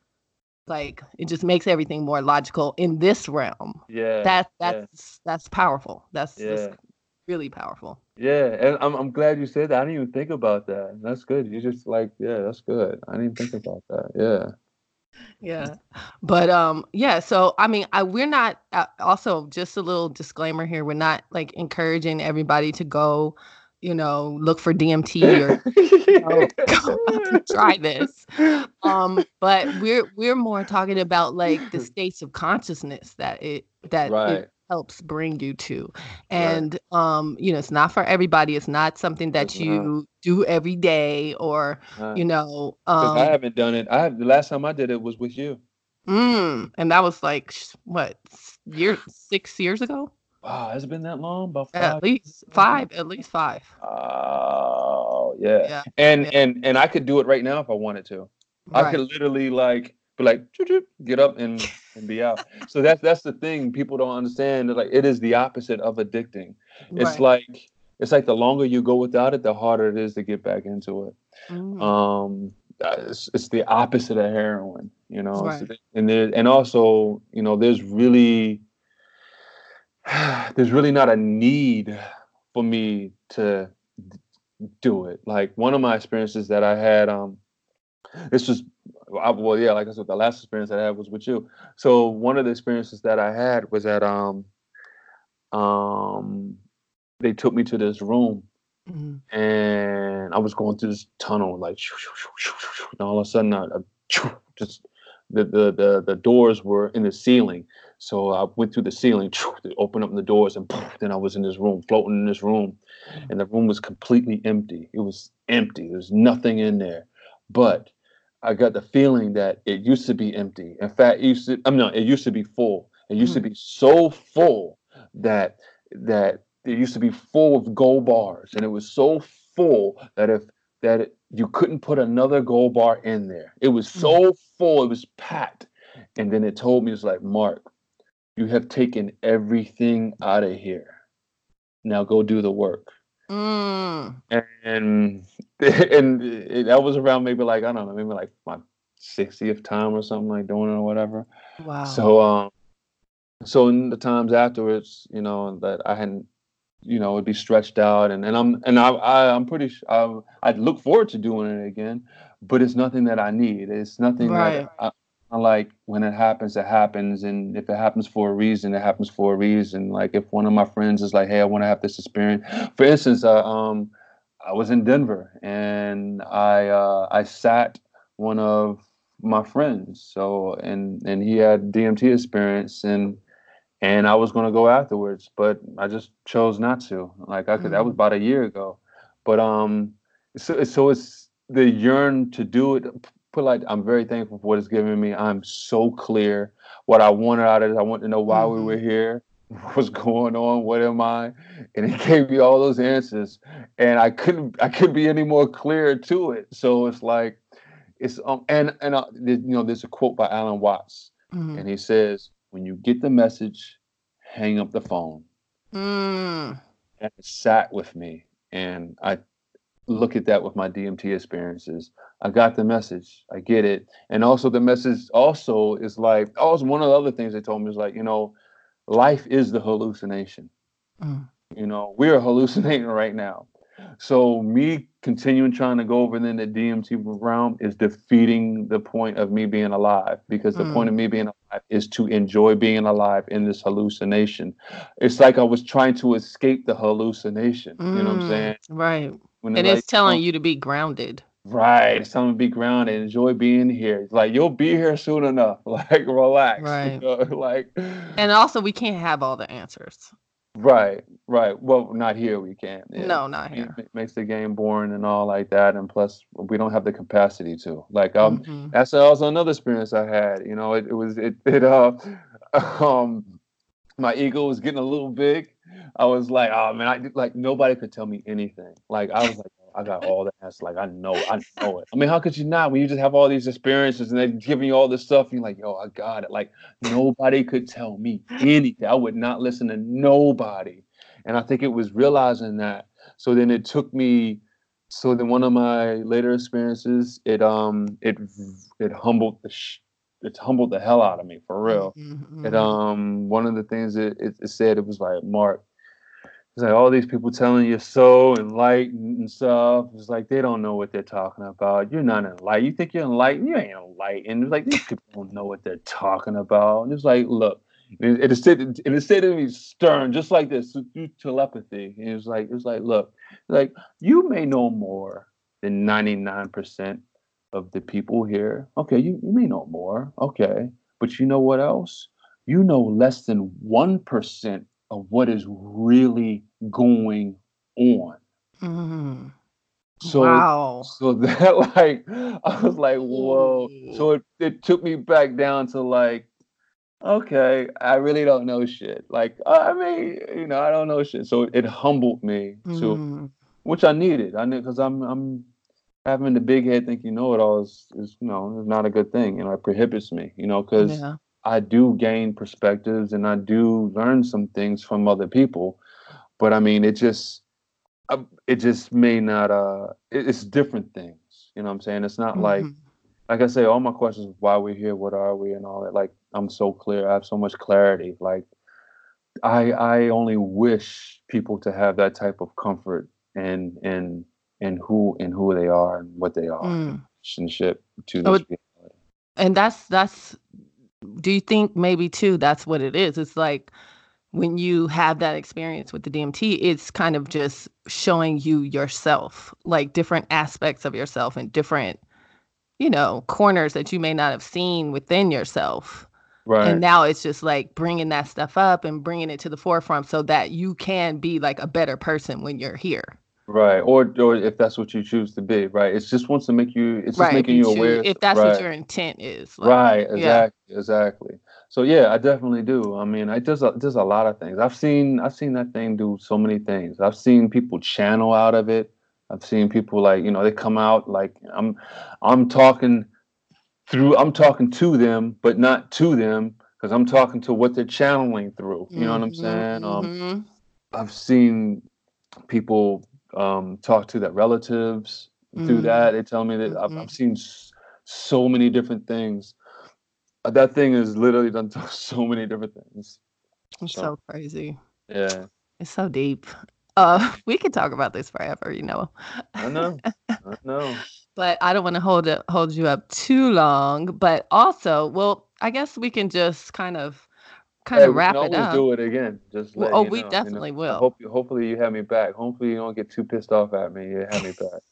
like it just makes everything more logical in this realm. Yeah, that that's yeah. that's powerful. That's, yeah. that's really powerful. Yeah, and I'm I'm glad you said that. I didn't even think about that. That's good. You just like yeah, that's good. I didn't think about that. Yeah. Yeah, but um, yeah. So I mean, I we're not uh, also just a little disclaimer here. We're not like encouraging everybody to go. You know, look for D M T or you know, go try this. Um, but we're we're more talking about like the states of consciousness that it that right. it helps bring you to. And right. um, you know, it's not for everybody. It's not something that it's you not. do every day or right. you know. Um, I haven't done it. I have, the last time I did it was with you. Mm, and that was like what year six years ago. Wow, has it been that long? About five? At least five, at least five. Oh, yeah. yeah. And, yeah. and and I could do it right now if I wanted to. Right. I could literally like be like, get up and, and be out. So that's that's the thing people don't understand. Like it is the opposite of addicting. It's right. like it's like the longer you go without it, the harder it is to get back into it. Mm. Um, it's, it's the opposite of heroin, you know. Right. So, and there and also, you know, there's really there's really not a need for me to d- do it. Like one of my experiences that I had, um, This was, I, well, yeah, like I said, the last experience I had was with you. So one of the experiences that I had was that um, um, they took me to this room, mm-hmm. and I was going through this tunnel, like, and all of a sudden, I, I just the, the the the doors were in the ceiling. So I went through the ceiling, opened up the doors, and then I was in this room, floating in this room, mm-hmm. and the room was completely empty. It was empty. There's nothing in there, but I got the feeling that it used to be empty. In fact, it used to, I'm not, it used to be full. It used mm. to be so full that that it used to be full of gold bars, and it was so full that if that it, you couldn't put another gold bar in there. It was so full, it was packed. And then it told me, it's like, Mark, you have taken everything out of here. Now go do the work. Mm. And and it, that was around maybe like, I don't know, maybe like my sixtieth time or something, like doing it or whatever. Wow. So um, so in the times afterwards, you know, that I hadn't, you know, it'd be stretched out, and and I'm and I, I I'm pretty sure I I'd look forward to doing it again, but it's nothing that I need. It's nothing right. that I, I like. When it happens, it happens, and if it happens for a reason, it happens for a reason. Like if one of my friends is like, "Hey, I want to have this experience," for instance, uh, um, I was in Denver and I uh, I sat one of my friends, so and and he had D M T experience, and. And I was going to go afterwards, but I just chose not to. Like I could, mm-hmm. that was about a year ago. But um, so, so it's the yearn to do it. Put like, I'm very thankful for what it's given me. I'm so clear what I wanted out of it. I wanted to know why mm-hmm. we were here, what's going on, what am I? And it gave me all those answers. And I couldn't, I couldn't be any more clear to it. So it's like, it's um, and and uh, you know, there's a quote by Alan Watts, mm-hmm. and he says, when you get the message, hang up the phone. Mm. And it sat with me. And I look at that with my D M T experiences. I got the message. I get it. And also the message also is like, also one of the other things they told me is like, you know, life is the hallucination. Mm. You know, we're hallucinating right now. So me continuing trying to go over in the D M T realm is defeating the point of me being alive, because the mm. point of me being alive is to enjoy being alive in this hallucination. It's like I was trying to escape the hallucination. Mm. You know what I'm saying? Right. When it like, is telling you to be grounded. Right. It's telling me to be grounded. Enjoy being here. It's like, you'll be here soon enough. Like, relax. Right. You know? Like, and also, we can't have all the answers. Right, right. Well, not here we can't. Yeah. No, not here. It makes the game boring and all like that, and plus we don't have the capacity to. Like, um, mm-hmm. that's also another experience I had. You know, it, it was it it uh, um, my ego was getting a little big. I was like, oh man, I like nobody could tell me anything. Like I was like, I got all the answers. Like I know, I know it. I mean, how could you not when you just have all these experiences and they're giving you all this stuff? And you're like, yo, I got it. Like nobody could tell me anything. I would not listen to nobody. And I think it was realizing that. So then it took me. So then one of my later experiences, it um, it it humbled the sh- it humbled the hell out of me for real. Mm-hmm. And um, one of the things that it, it said, it was like, Mark. It's like all these people telling you so enlightened and stuff. It's like they don't know what they're talking about. You're not enlightened. You think you're enlightened? You ain't enlightened. It's like these people don't know what they're talking about. And it's like, look, it, it said, it said to me stern, just like this, through telepathy. And it was like, it was like, look, like you may know more than ninety-nine percent of the people here. Okay, you, you may know more. Okay, but you know what else? You know less than one percent. Of what is really going on. Mm. So, wow. so that like, I was like, whoa. Ooh. So it, it took me back down to like, okay, I really don't know shit. Like, I mean, you know, I don't know shit. So it humbled me mm. to, which I needed. I knew because I'm, I'm having the big head think you know it all is, is you know, is not a good thing. You know, it prohibits me, you know, because yeah. I do gain perspectives and I do learn some things from other people, but I mean, it just, it just may not, uh, it's different things, you know what I'm saying? It's not mm-hmm. like, like I say, all my questions, why we're here, what are we and all that. Like, I'm so clear. I have so much clarity. Like I, I only wish people to have that type of comfort and, and, and who, and who they are and what they are. Mm. relationship to this would, reality. And that's that's. Do you think maybe too? That's what it is. It's like when you have that experience with the D M T, it's kind of just showing you yourself, like different aspects of yourself and different, you know, corners that you may not have seen within yourself. Right. And now it's just like bringing that stuff up and bringing it to the forefront so that you can be like a better person when you're here. Right. Or or if that's what you choose to be. Right. It's just wants to make you, it's just right. making you, you aware. Choose, if that's right. what your intent is. Like, right. Exactly. Yeah. Exactly. So, yeah, I definitely do. I mean, I does a, does a lot of things. I've seen I've seen that thing do so many things. I've seen people channel out of it. I've seen people like, you know, they come out like I'm I'm talking through. I'm talking to them, but not to them, because I'm talking to what they're channeling through. You mm-hmm, know what I'm saying? Mm-hmm. Um, I've seen people um, talk to their relatives mm-hmm. through that. They tell me that mm-hmm. I've, I've seen so many different things. That thing has literally done so many different things. It's so, so crazy. Yeah. It's so deep. Uh, we could talk about this forever, you know. I know. I know. But I don't want to hold it, hold you up too long. But also, well, I guess we can just kind of kind hey, of wrap it up. Do it again. Just let well, oh, we know, definitely you know? will. Hope, hopefully you have me back. Hopefully you don't get too pissed off at me. You have me back.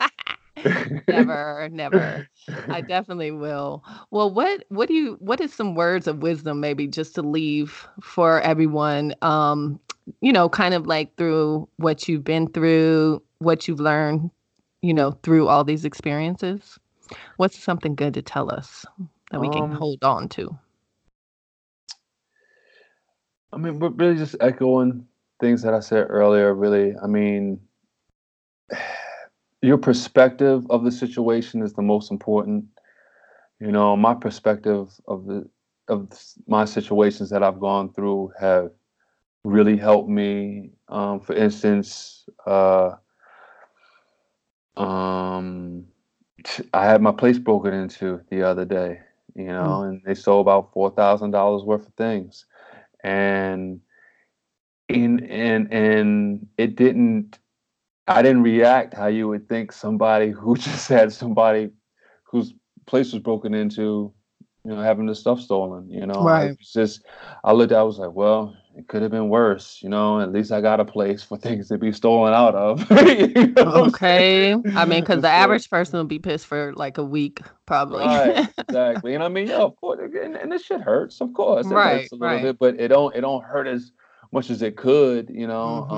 never, never. I definitely will. Well, what what do you what is some words of wisdom maybe just to leave for everyone? Um, you know, kind of like through what you've been through, what you've learned, you know, through all these experiences. What's something good to tell us that we can um, hold on to? I mean, we're really just echoing things that I said earlier, really. I mean, your perspective of the situation is the most important. You know, my perspective of the of my situations that I've gone through have really helped me. Um, for instance, uh, um, I had my place broken into the other day. You know, mm-hmm. and they sold about four thousand dollars worth of things, and in and and it didn't. I didn't react how you would think somebody who just had somebody whose place was broken into, you know, having the stuff stolen, you know, right. It's just, I looked at, I was like, well, it could have been worse, you know, at least I got a place for things to be stolen out of. You know okay. I mean, cause the average person will be pissed for like a week probably. Right, exactly. And I mean, yeah, of course, and, and this shit hurts, of course. It right, hurts a little right. bit, but it don't, it don't hurt as much as it could, you know? Mm-hmm.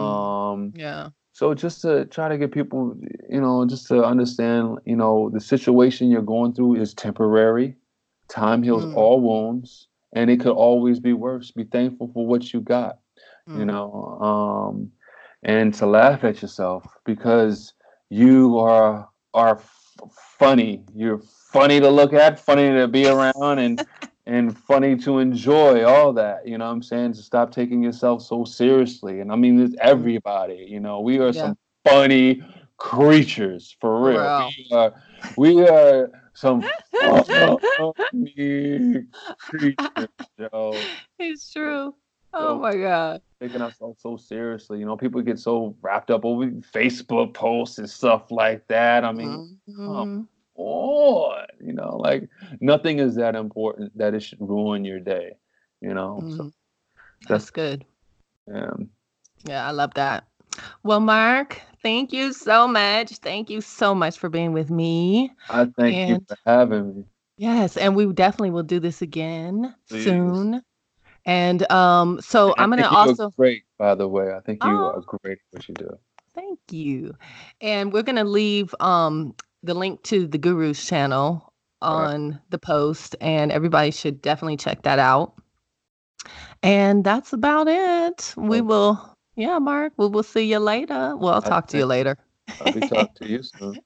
Um, yeah. So just to try to get people, you know, just to understand, you know, the situation you're going through is temporary. Time heals mm. all wounds, and it could always be worse. Be thankful for what you got, mm. you know, um, and to laugh at yourself because you are are f- funny. You're funny to look at, funny to be around, and and funny to enjoy all that, you know what I'm saying? To stop taking yourself so seriously. And I mean, it's everybody, you know, we are yeah. some funny creatures, for real. Wow. We are, we are some funny creatures, yo. It's true. Oh, so, my God. Taking ourselves so seriously. You know, people get so wrapped up over Facebook posts and stuff like that. I mean, mm-hmm. um, Oh, you know, like nothing is that important that it should ruin your day, you know. Mm-hmm. So that's, that's good. Yeah. Yeah, I love that. Well, Mark, thank you so much. Thank you so much for being with me. I thank and, you for having me. Yes, and we definitely will do this again Please. soon. And um, so I I'm gonna also great, by the way. I think you oh, are great at what you do. Thank you. And we're gonna leave um the link to the Guru's channel on right. the post, and everybody should definitely check that out. And that's about it. We will, yeah, Mark, we will see you later. Well, I'll talk to you later. I'll be talking to you soon.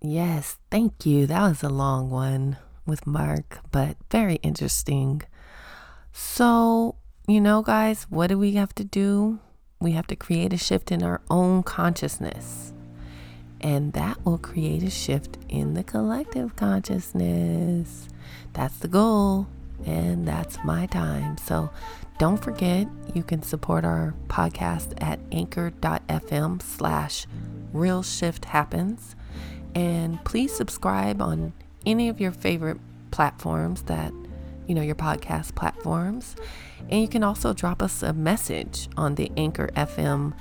Yes, thank you. That was a long one with Mark, but very interesting. So, you know, guys, what do we have to do? We have to create a shift in our own consciousness. And that will create a shift in the collective consciousness. That's the goal. And that's my time. So don't forget, you can support our podcast at anchor dot f m slash real shift happens. And please subscribe on any of your favorite platforms that, you know, your podcast platforms. And you can also drop us a message on the Anchor F M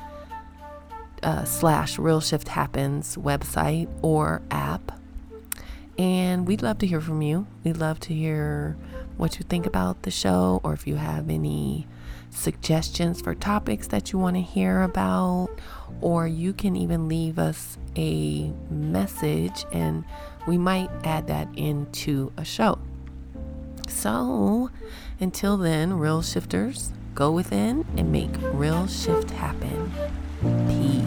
uh, slash Real Shift Happens website or app. And we'd love to hear from you. We'd love to hear what you think about the show, or if you have any suggestions for topics that you want to hear about, or you can even leave us a message and we might add that into a show. So until then, real shifters, go within and make real shift happen. Peace.